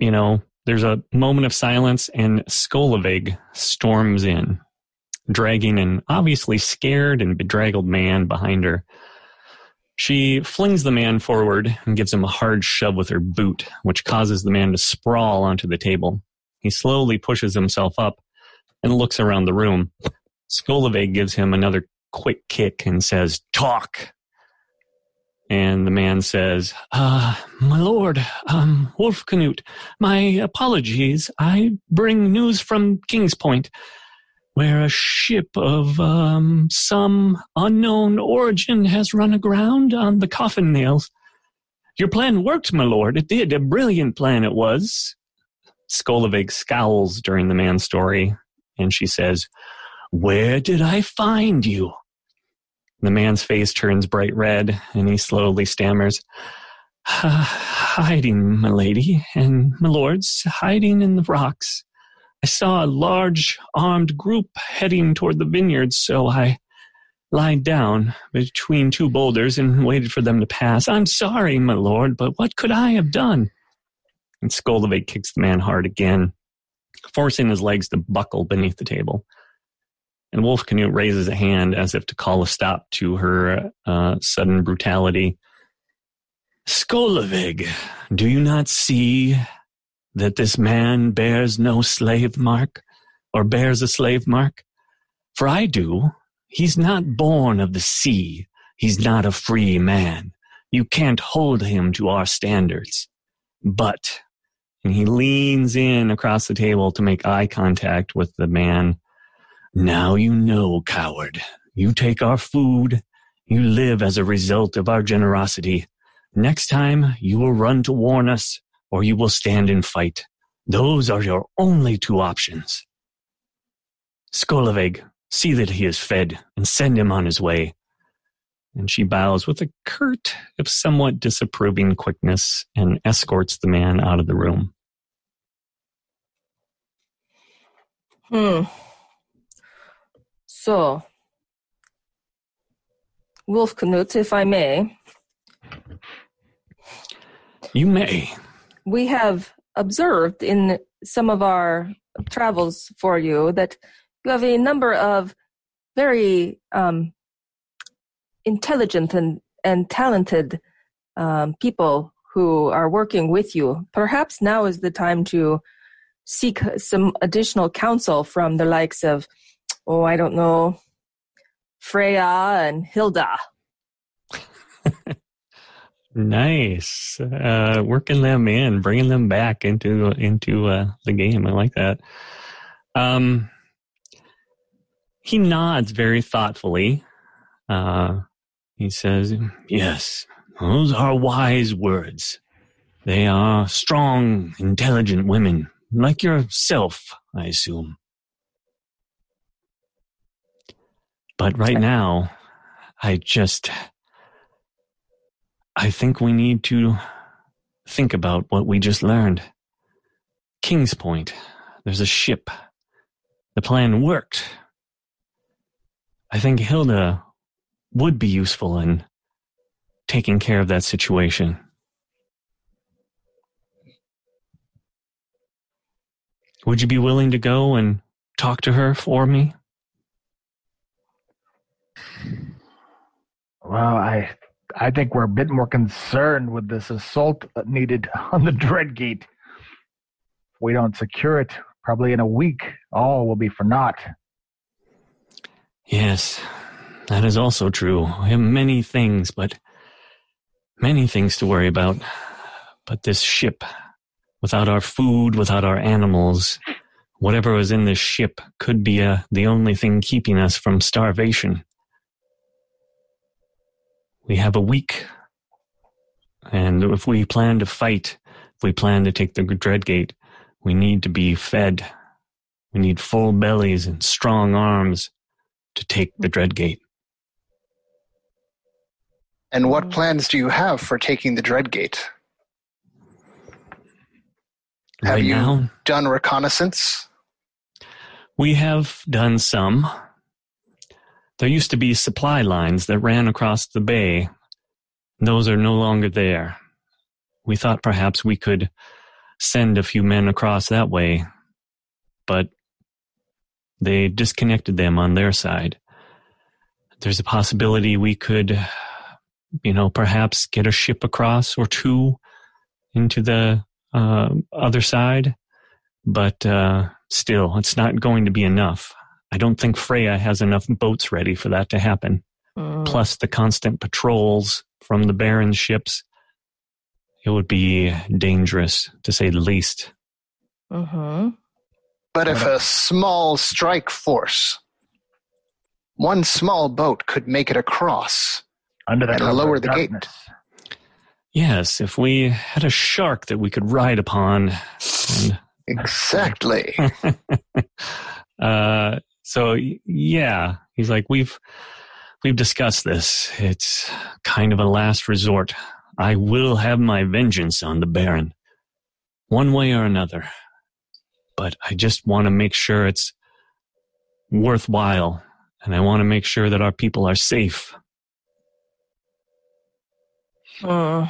you know, there's a moment of silence, and Skolaveg storms in, dragging an obviously scared and bedraggled man behind her. She flings the man forward and gives him a hard shove with her boot, which causes the man to sprawl onto the table. He slowly pushes himself up and looks around the room. Skolaveg gives him another quick kick and says, "Talk!" And the man says, uh, "My lord, um, Wolf Canute, my apologies. I bring news from King's Point, where a ship of um, some unknown origin has run aground on the coffin nails. Your plan worked, my lord. It did. A brilliant plan it was." Skolaveg scowls during the man's story, and she says, "Where did I find you?" The man's face turns bright red, and he slowly stammers, uh, "Hiding, my lady, and my lords, hiding in the rocks. I saw a large armed group heading toward the vineyards, so I lied down between two boulders and waited for them to pass. I'm sorry, my lord, but what could I have done?" And Skolaveg kicks the man hard again, forcing his legs to buckle beneath the table. And Wolf Canute raises a hand as if to call a stop to her uh, sudden brutality. "Skolaveg, do you not see that this man bears no slave mark, or bears a slave mark? For I do. He's not born of the sea. He's not a free man. You can't hold him to our standards. But," and he leans in across the table to make eye contact with the man, "now you know, coward. You take our food. You live as a result of our generosity. Next time, you will run to warn us, or you will stand and fight. Those are your only two options. Skolaveg, see that he is fed, and send him on his way." And she bows with a curt, if somewhat disapproving quickness, and escorts the man out of the room. Hmm. So, Wolf Canute, if I may. You may. We have observed in some of our travels for you that you have a number of very um, intelligent and, and talented um, people who are working with you. Perhaps now is the time to seek some additional counsel from the likes of Oh, I don't know, Freya and Hilda. Nice. Uh, working them in, bringing them back into into uh, the game. I like that. Um, he nods very thoughtfully. Uh, he says, "Yes, those are wise words. They are strong, intelligent women, like yourself, I assume. But right now, I just, I think we need to think about what we just learned. King's Point, there's a ship. The plan worked. I think Hilda would be useful in taking care of that situation." Would you be willing to go and talk to her for me? Well, I I think we're a bit more concerned with this assault needed on the Dreadgate. If we don't secure it, probably in a week, all will be for naught. Yes, that is also true. We have many things, but many things to worry about. But this ship, without our food, without our animals, whatever is in this ship could be uh, the only thing keeping us from starvation. We have a week, and if we plan to fight, if we plan to take the Dreadgate, we need to be fed. We need full bellies and strong arms to take the Dreadgate. And what plans do you have for taking the Dreadgate? Have right you now, done reconnaissance? We have done some. There used to be supply lines that ran across the bay. Those are no longer there. We thought perhaps we could send a few men across that way, but they disconnected them on their side. There's a possibility we could, you know, perhaps get a ship across or two into the uh, other side But uh, still, it's not going to be enough. I don't think Freya has enough boats ready for that to happen. Mm. Plus the constant patrols from the Baron's ships. It would be dangerous, to say the least. Mm-hmm. But if a small strike force, one small boat could make it across under the and lower the darkness. Gate. Yes, if we had a shark that we could ride upon. And exactly. uh, so, yeah, he's like, we've we've discussed this. It's kind of a last resort. I will have my vengeance on the Baron, one way or another. But I just want to make sure it's worthwhile, and I want to make sure that our people are safe. Uh,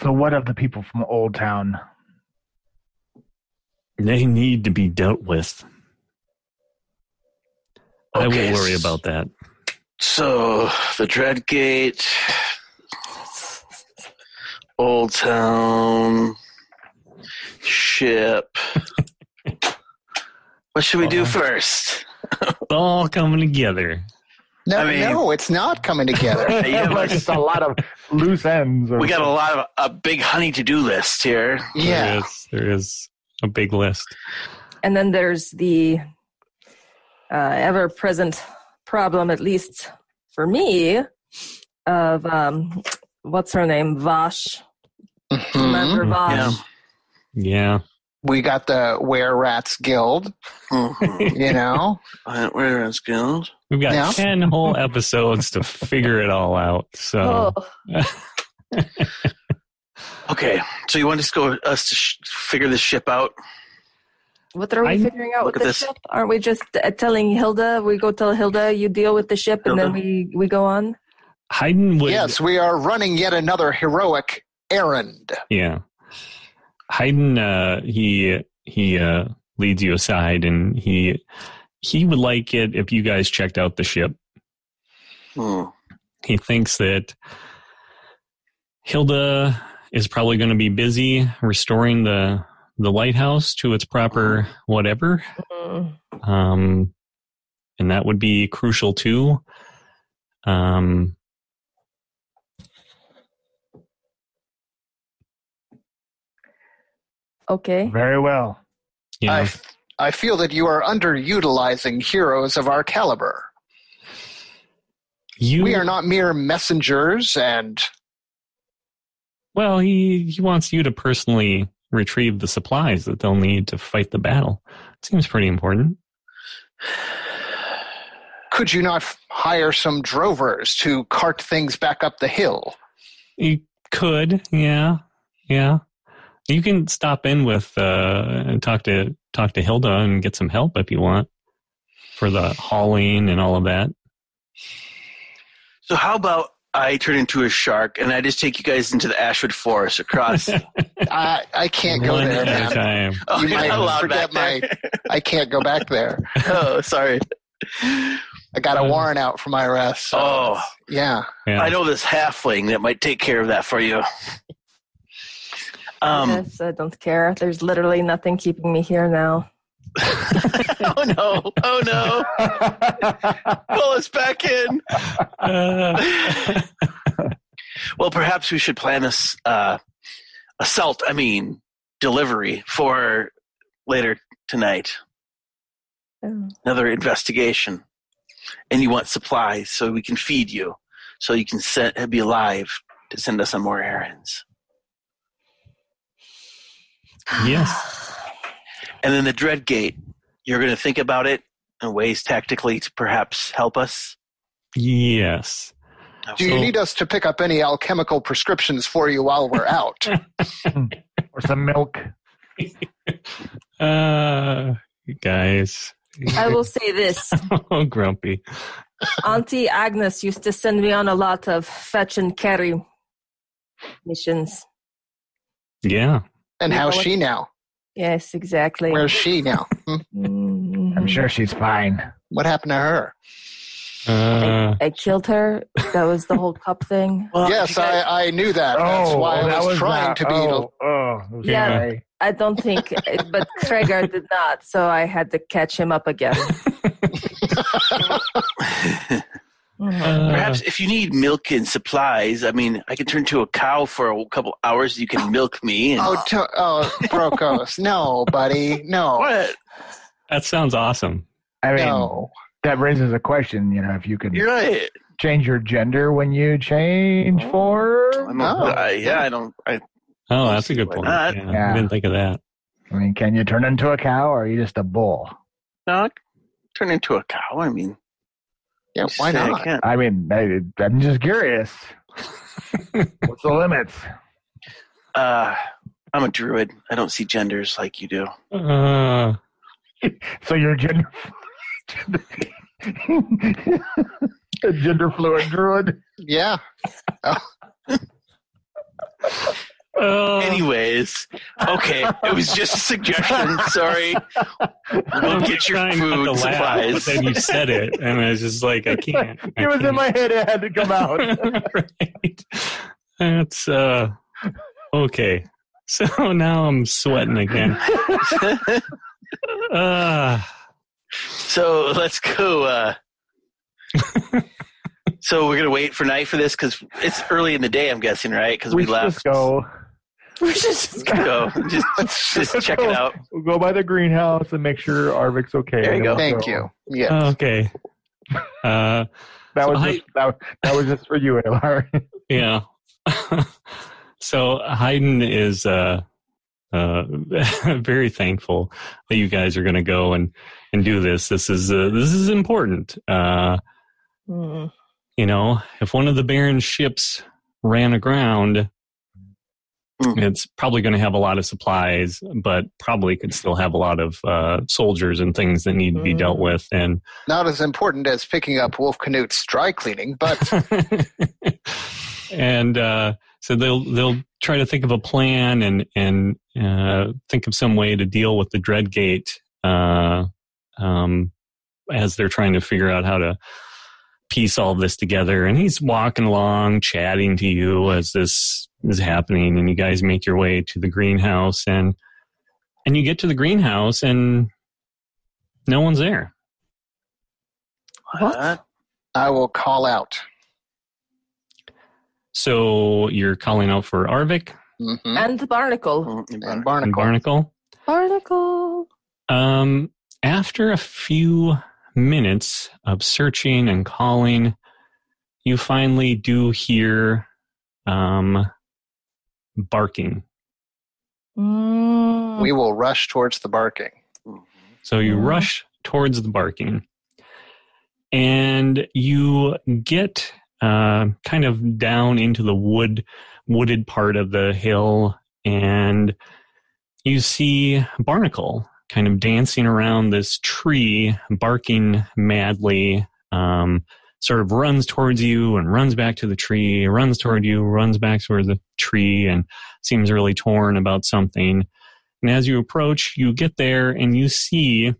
so what of the people from Old Town? They need to be dealt with. Okay. I will worry about that. So, the Dreadgate, Old Town... ship. What should we do first? All coming together. No, I mean, no, it's not coming together. Yeah, but it's a lot of loose ends. We got something. a lot of a big honey to-do list here. Yeah, there is, there is a big list. And then there's the uh, ever-present problem, at least for me, of um, what's her name, Vash. Mm-hmm. Remember Vash? Yeah. Yeah. We got the Were Rats Guild, mm-hmm. you know. Were Rats Guild. We've got yeah. ten whole episodes to figure it all out. So. Oh. Okay. So you want us to, go, us to sh- figure this ship out? What are we I, figuring out with the this. ship? Aren't we just uh, telling Hilda, we go tell Hilda, you deal with the ship, Hilda? And then we, we go on? Hayden would... Yes, we are running yet another heroic errand. Yeah. Hayden, uh, he he uh, leads you aside, and he he would like it if you guys checked out the ship. Hmm. He thinks that Hilda is probably going to be busy restoring the the lighthouse to its proper whatever, mm-hmm. um, and that would be crucial too. Um. Okay. Very well. Yeah. I, f- I feel that you are underutilizing heroes of our caliber. You... We are not mere messengers and... Well, he, he wants you to personally retrieve the supplies that they'll need to fight the battle. It seems pretty important. Could you not hire some drovers to cart things back up the hill? You could, yeah, yeah. You can stop in with uh, and talk to talk to Hilda and get some help if you want for the hauling and all of that. So how about I turn into a shark and I just take you guys into the Ashwood Forest across? I I can't go One there, man. Time. Oh, you might allowed forget my. I can't go back there. Oh, sorry. I got a um, warrant out for my arrest. So oh, yeah. yeah. I know this halfling that might take care of that for you. Um, yes, I don't care. There's literally nothing keeping me here now. Oh, no. Oh, no. Pull us back in. Uh. Well, perhaps we should plan a uh, assault, I mean, delivery for later tonight. Oh. Another investigation. And you want supplies so we can feed you, so you can set, be alive to send us on more errands. Yes. And then the Dreadgate, you're going to think about it and ways tactically to perhaps help us? Yes. Do you so, need us to pick up any alchemical prescriptions for you while we're out? Or some milk? Uh, you guys. I will say this. Oh, grumpy. Auntie Agnes used to send me on a lot of fetch and carry missions. Yeah. And how's she now? Yes, exactly. Where's she now? Mm-hmm. I'm sure she's fine. What happened to her? Uh, I, I killed her. That was the whole cup thing. Well, yes, I, I knew that. Oh, that's why well, I was, was trying not, to be... Oh, oh, okay. Yeah, I don't think, but Kragar did not, so I had to catch him up again. Perhaps if you need milk and supplies, I mean, I can turn to a cow for a couple hours. You can milk me. And... Oh, to- oh, Brokos. No, buddy. No. What? That sounds awesome. I mean, no. That raises a question, you know, if you could You're right. change your gender when you change oh, form. No. I, yeah, I don't. I, oh, that's a good point. Yeah, yeah. I didn't think of that. I mean, can you turn into a cow or are you just a bull? No, turn into a cow. I mean. Yeah, why not? I, I mean, I, I'm just curious. What's the limits? Uh, I'm a druid. I don't see genders like you do. Uh, so you're gender, a gender fluid druid? Yeah. Oh. Anyways, okay. It was just a suggestion. Sorry. We'll get your food supplies. Laugh, but then you said it, and I was just like, I can't. I it was can't. in my head. It had to come out. Right. That's uh, okay. So now I'm sweating again. uh. So let's go. Uh, So we're gonna wait for night for this because it's early in the day. I'm guessing, right? Because we, we left. Just go. We should just go. Just, just check it out. We'll go by the greenhouse and make sure Arvik's okay. There you go. We'll Thank go. you. Yes. Oh, okay. Uh, that so was Hi- just, that, that was just for you, Alar. Yeah. So Hayden is uh, uh, very thankful that you guys are gonna go and, and do this. This is uh, this is important. Uh, mm. You know, if one of the Baron's ships ran aground, mm. it's probably going to have a lot of supplies, but probably could still have a lot of uh, soldiers and things that need mm. to be dealt with. And not as important as picking up Wolf Canute's dry cleaning, but and uh, so they'll they'll try to think of a plan and and uh, think of some way to deal with the Dreadgate uh, um, as they're trying to figure out how to piece all of this together, and he's walking along chatting to you as this is happening, and you guys make your way to the greenhouse, and and you get to the greenhouse and no one's there. What? I will call out. So you're calling out for Arvik? Mm-hmm. And the Barnacle. And Barnacle. And Barnacle. Barnacle. Um, after a few minutes of searching and calling, you finally do hear um, barking. We will rush towards the barking. So you rush towards the barking. And you get uh, kind of down into the wood, wooded part of the hill, and you see Barnacle kind of dancing around this tree, barking madly, um, sort of runs towards you and runs back to the tree, runs toward you, runs back toward the tree, and seems really torn about something. And as you approach, you get there and you see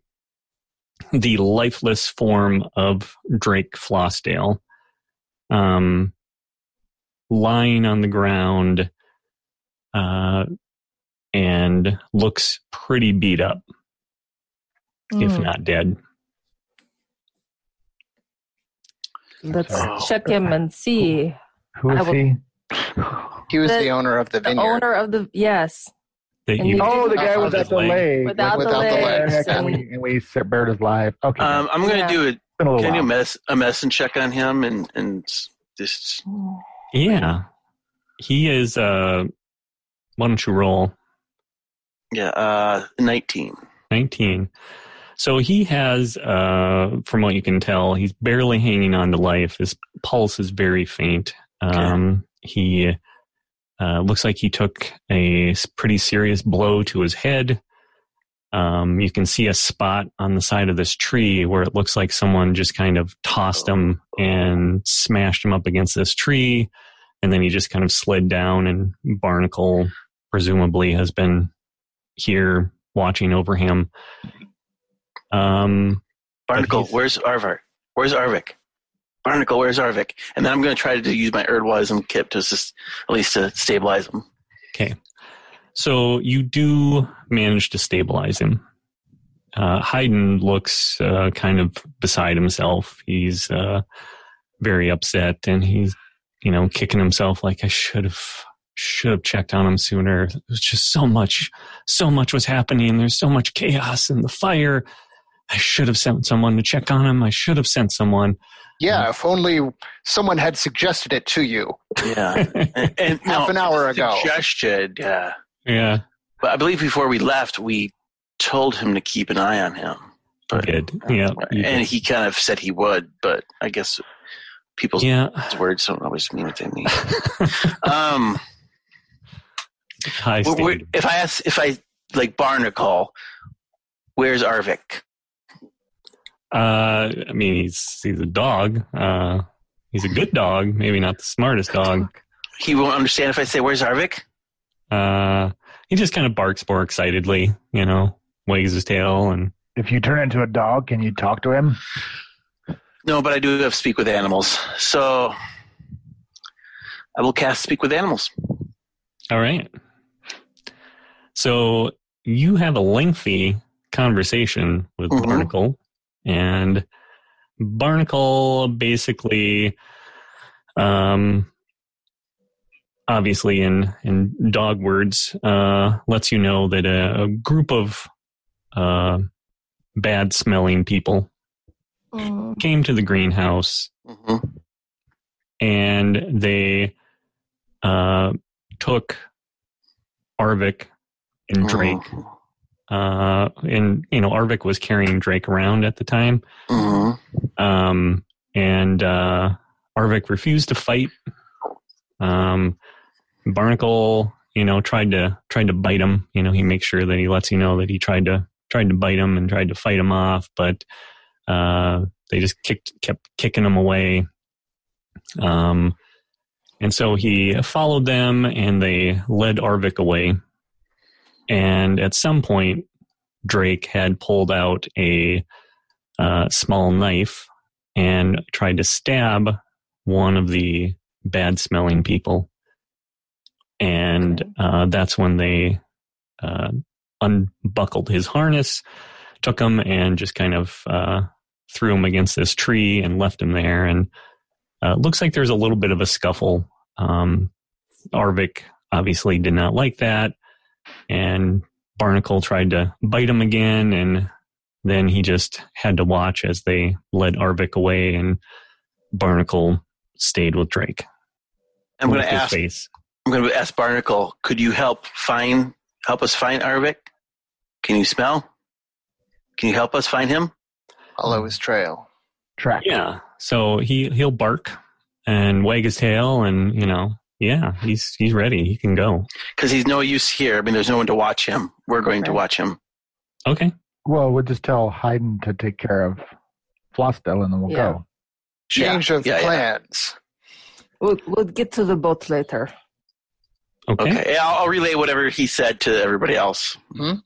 the lifeless form of Drake Flossdale, um, lying on the ground, uh, and looks pretty beat up, mm. if not dead. Let's oh. check him and see. Who is he? He was the, the owner of the vineyard. The owner of the, yes. The you, oh, the guy without the leg. Without, without the legs. legs. And, and, we, and we bared his life. Okay. Um, I'm going to yeah. do a, a can you mess, a medicine check on him and, and just... Yeah. He is, uh, why don't you roll... Yeah, uh, nineteen. nineteen. So he has, uh, from what you can tell, he's barely hanging on to life. His pulse is very faint. Um, okay. He uh, looks like he took a pretty serious blow to his head. Um, you can see a spot on the side of this tree where it looks like someone just kind of tossed him and smashed him up against this tree. And then he just kind of slid down, and Barnacle presumably has been here watching over him. Um, Barnacle, where's Arvik? Where's Arvik? Barnacle, where's Arvik? And then I'm going to try to use my Erdwism kit to assist, at least to stabilize him. Okay. So you do manage to stabilize him. Uh, Hayden looks uh, kind of beside himself. He's uh, very upset, and he's, you know, kicking himself like, I should have should have checked on him sooner. It was just so much, so much was happening. There's so much chaos and the fire. I should have sent someone to check on him. I should have sent someone. Yeah, uh, if only someone had suggested it to you. Yeah, and, and half no, an hour ago. Suggested, yeah, yeah. But I believe before we left, we told him to keep an eye on him. But, did. Yeah, um, and did. He kind of said he would, but I guess people's yeah. words don't always mean what they mean. um, High standard. If I ask, if I like Barnacle, where's Arvik? Uh, I mean, he's he's a dog. Uh, he's a good dog. Maybe not the smartest dog. He won't understand if I say, "Where's Arvik?" Uh, he just kind of barks more excitedly. You know, wags his tail. And if you turn into a dog, can you talk to him? No, but I do have speak with animals, so I will cast speak with animals. All right. So you have a lengthy conversation with mm-hmm. Barnacle. And Barnacle basically, um, obviously in, in dog words, uh, lets you know that a, a group of uh, bad-smelling people mm. came to the greenhouse mm-hmm. and they uh, took Arvik and Drake. Mm. Uh, and, you know, Arvik was carrying Drake around at the time. Mm-hmm. Um, and uh, Arvik refused to fight. Um, Barnacle, you know, tried to tried to bite him. You know, he makes sure that he lets you know that he tried to tried to bite him and tried to fight him off, but uh, they just kicked kept kicking him away. Um, and so he followed them, and they led Arvik away. And at some point, Drake had pulled out a uh, small knife and tried to stab one of the bad-smelling people. And uh, that's when they uh, unbuckled his harness, took him, and just kind of uh, threw him against this tree and left him there. And it uh, looks like there's a little bit of a scuffle. Um, Arvik obviously did not like that. And Barnacle tried to bite him again, and then he just had to watch as they led Arvik away, and Barnacle stayed with Drake. I'm going to ask. Face. I'm going to ask Barnacle. Could you help find? Help us find Arvik? Can you smell? Can you help us find him? Follow his trail. Track. Yeah. So he he'll bark and wag his tail, and you know. Yeah, he's he's ready. He can go. Because he's no use here. I mean, there's no one to watch him. We're going okay. to watch him. Okay. Well, we'll just tell Hayden to take care of Flossdale, and then we'll yeah. go. Change yeah. of yeah, plans. Yeah. We'll, we'll get to the boat later. Okay. okay. Yeah, I'll, I'll relay whatever he said to everybody else. Mm-hmm.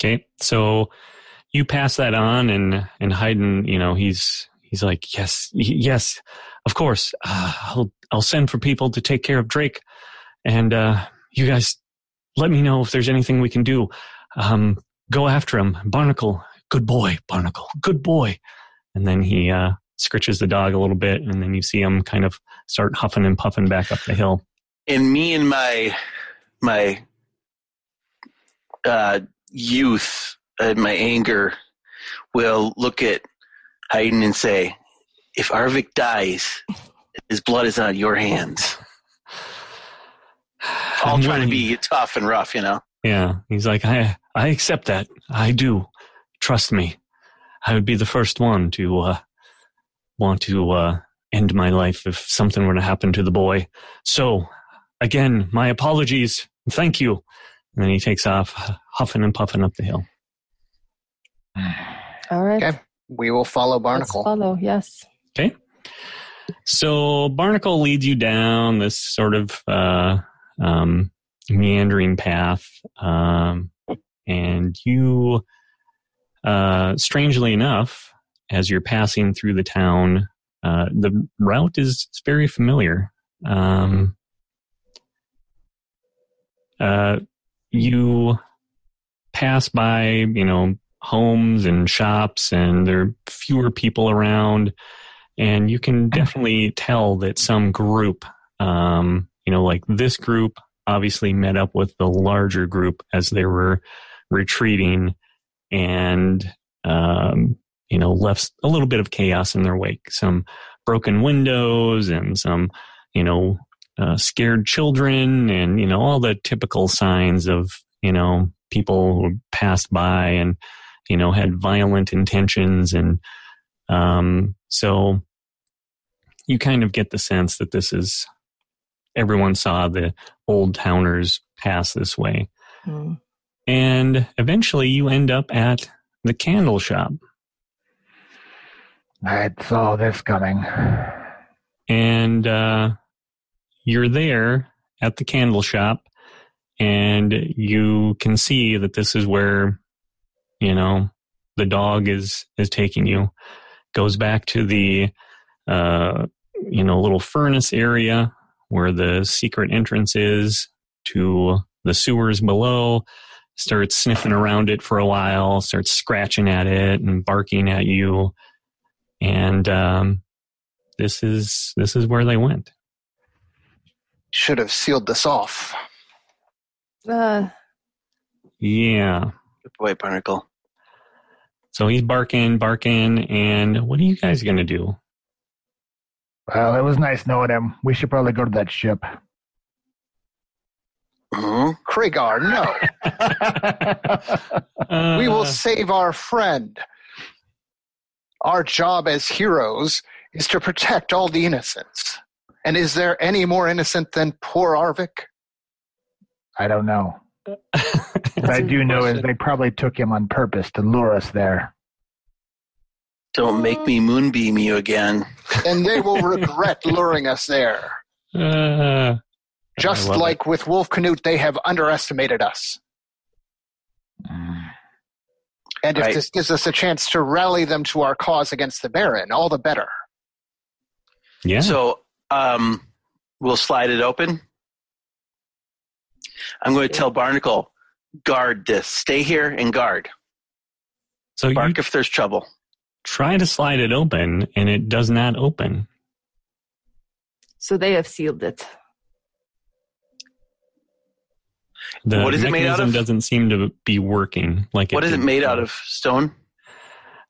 Okay. So you pass that on, and, and Hayden, you know, he's... He's like, yes, yes, of course. Uh, I'll I'll send for people to take care of Drake, and uh, you guys, let me know if there's anything we can do. Um, go after him, Barnacle. Good boy, Barnacle. Good boy. And then he uh, scritches the dog a little bit, and then you see him kind of start huffing and puffing back up the hill. And me and my my uh, youth and my anger will look at Hayden and say, if Arvik dies, his blood is on your hands. All trying to be tough and rough, you know? Yeah. He's like, I I accept that. I do. Trust me. I would be the first one to uh, want to uh, end my life if something were to happen to the boy. So, again, my apologies. Thank you. And then he takes off, huffing and puffing up the hill. All right. Okay. We will follow Barnacle. Let's follow, yes. Okay. So Barnacle leads you down this sort of uh, um, meandering path. Um, and you, uh, strangely enough, as you're passing through the town, uh, the route is very familiar. Um, uh, you pass by, you know, homes and shops, and there are fewer people around, and you can definitely tell that some group, um, you know, like this group obviously met up with the larger group as they were retreating, and, um, you know, left a little bit of chaos in their wake. Some broken windows and some, you know, uh, scared children, and, you know, all the typical signs of, you know, people who passed by and, you know, had violent intentions. And um, so you kind of get the sense that this is, everyone saw the old towners pass this way. Mm. And eventually you end up at the candle shop. I saw this coming. And uh, you're there at the candle shop, and you can see that this is where, you know, the dog is, is taking you. Goes back to the, uh, you know, little furnace area where the secret entrance is to the sewers below. Starts sniffing around it for a while, starts scratching at it and barking at you. And um, this is this is where they went. Should have sealed this off. Uh. Yeah. Good boy, Barnacle. So he's barking, barking, and what are you guys going to do? Well, it was nice knowing him. We should probably go to that ship. Mm-hmm. Kragar, no. uh. We will save our friend. Our job as heroes is to protect all the innocents. And is there any more innocent than poor Arvik? I don't know. What I do know is they probably took him on purpose to lure us there. Don't make me moonbeam you again. And they will regret luring us there. Uh, Just like it. With Wolf Canute, they have underestimated us. Mm. And if right. this gives us a chance to rally them to our cause against the Baron, all the better. Yeah. So um, we'll slide it open. I'm going to tell Barnacle, guard this. Stay here and guard. So bark if there's trouble. Try to slide it open, and it does not open. So they have sealed it. The what is it made out of? Doesn't seem to be working. Like what it is it made before. Out of? Stone?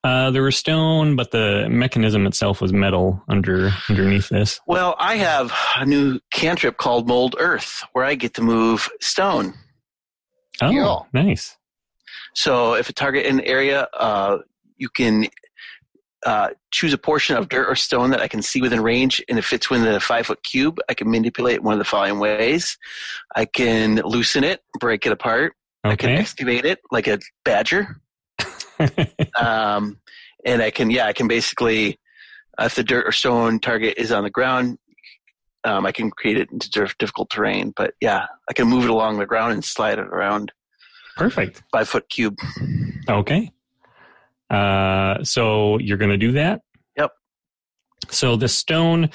Uh, there was stone, but the mechanism itself was metal under underneath this. Well, I have a new cantrip called Mold Earth, where I get to move stone. Oh, yeah. Nice. So if a target in the area, uh, you can uh, choose a portion of dirt or stone that I can see within range, and if it's within a five-foot cube, I can manipulate it one of the following ways. I can loosen it, break it apart. Okay. I can excavate it like a badger. um, and I can, yeah, I can basically, uh, if the dirt or stone target is on the ground, um, I can create it into difficult terrain. But yeah, I can move it along the ground and slide it around. Perfect. Five foot cube. Okay. Uh, so you're going to do that? Yep. So the stone,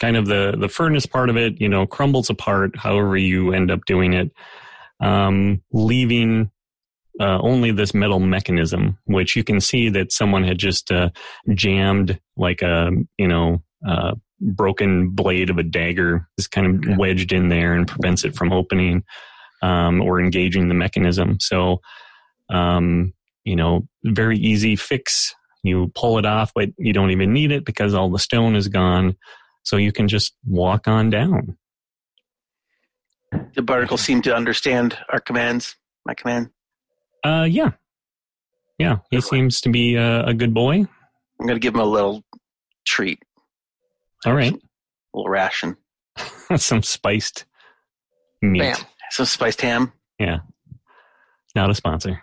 kind of the, the furnace part of it, you know, crumbles apart, however you end up doing it, um, leaving... Uh, only this metal mechanism, which you can see that someone had just uh, jammed like a, you know, uh, broken blade of a dagger is kind of wedged in there and prevents it from opening um, or engaging the mechanism. So, um, you know, very easy fix. You pull it off, but you don't even need it because all the stone is gone. So you can just walk on down. The Barnacle seemed to understand our commands, my command. Uh, yeah. Yeah, he seems to be a, a good boy. I'm going to give him a little treat. All right. A little ration. Some spiced meat. Bam. Some spiced ham. Yeah. Not a sponsor.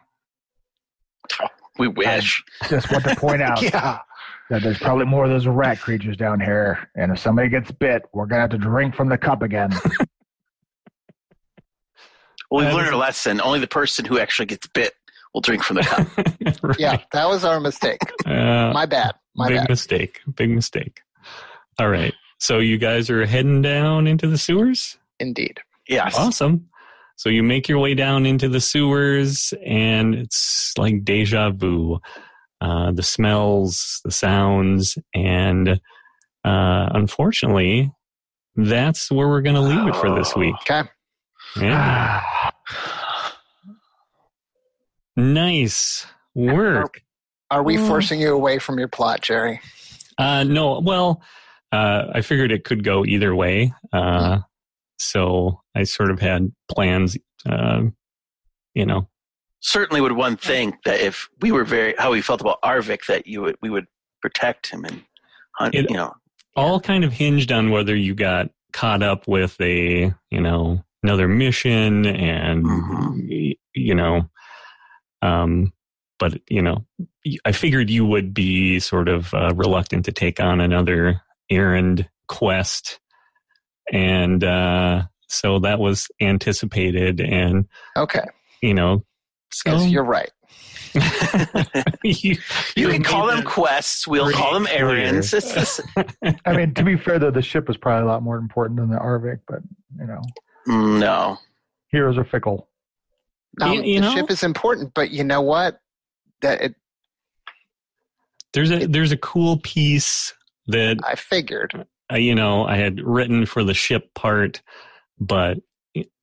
Oh, we wish. I just want to point out yeah. that there's probably more of those rat creatures down here, and if somebody gets bit, we're going to have to drink from the cup again. Well, we've learned a lesson. Only the person who actually gets bit will drink from the cup. Right. Yeah, that was our mistake. Uh, My bad. My big bad. mistake. Big mistake. All right. So you guys are heading down into the sewers? Indeed. Yes. Awesome. So you make your way down into the sewers, and it's like deja vu. Uh, the smells, the sounds, and uh, unfortunately, that's where we're going to leave it for this week. Okay. Yeah. Nice work. Are, are we forcing you away from your plot, Jerry? Uh, no. Well, uh, I figured it could go either way. Uh, so I sort of had plans, uh, you know. Certainly would one think that if we were very, how we felt about Arvik, that you would, we would protect him and hunt, it, you know. All kind of hinged on whether you got caught up with a, you know, another mission and, mm-hmm. you know, um, but, you know, I figured you would be sort of uh, reluctant to take on another errand quest. And uh, so that was anticipated. And, okay, you know, so yes, you're right. you, you can call them quests. We'll call them errands. I mean, to be fair, though, the ship was probably a lot more important than the Arvik, but, you know. No. Heroes are fickle. Um, you, you the know? ship is important, but you know what? That it, There's a it, there's a cool piece that I figured. Uh, you know, I had written for the ship part, but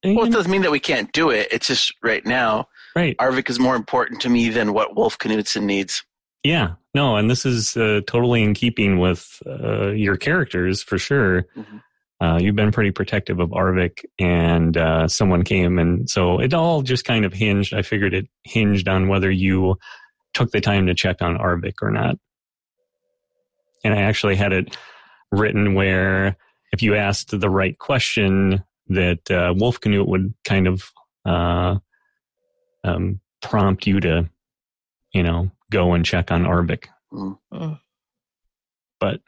well, it doesn't mean that we can't do it. It's just right now, right. Arvik is more important to me than what Wolf Knudsen needs. Yeah, no, and this is uh, totally in keeping with uh, your characters for sure. Mm-hmm. Uh, you've been pretty protective of Arvik, and uh, someone came, and so it all just kind of hinged. I figured it hinged on whether you took the time to check on Arvik or not. And I actually had it written where if you asked the right question, that uh, Wolf Canute would kind of uh, um, prompt you to, you know, go and check on Arvik. Mm-hmm. But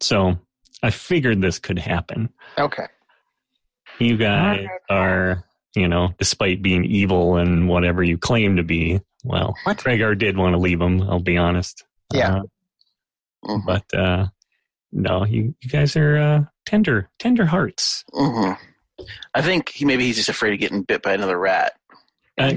so I figured this could happen. Okay. You guys are, you know, despite being evil and whatever you claim to be, well, what? Kragar did want to leave him, I'll be honest. Yeah. Uh, mm-hmm. But, uh, no, you, you guys are uh, tender, tender hearts. Mm-hmm. I think he, maybe he's just afraid of getting bit by another rat. Uh,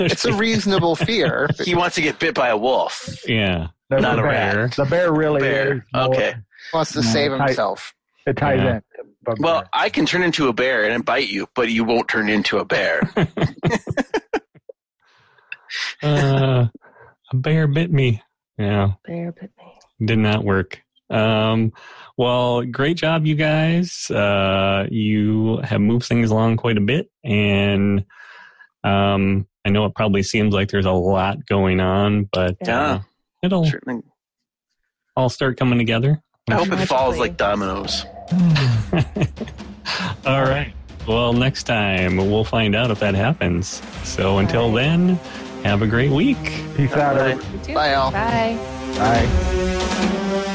it's a reasonable fear. He wants to get bit by a wolf. Yeah. There's not a bear. rat. The bear really bear. is. Okay. He wants to save himself. It ties yeah. in. Well, bear. I can turn into a bear and bite you, but you won't turn into a bear. uh, a bear bit me. Yeah. Bear bit me. Did not work. Um, well, great job, you guys. Uh, you have moved things along quite a bit, and um, I know it probably seems like there's a lot going on, but yeah. uh, it'll Certainly. all start coming together. I hope it falls like dominoes. All right. Well, next time we'll find out if that happens. So until Bye. then, have a great week. Peace all out. Right. Bye, all. Bye. Bye. Bye.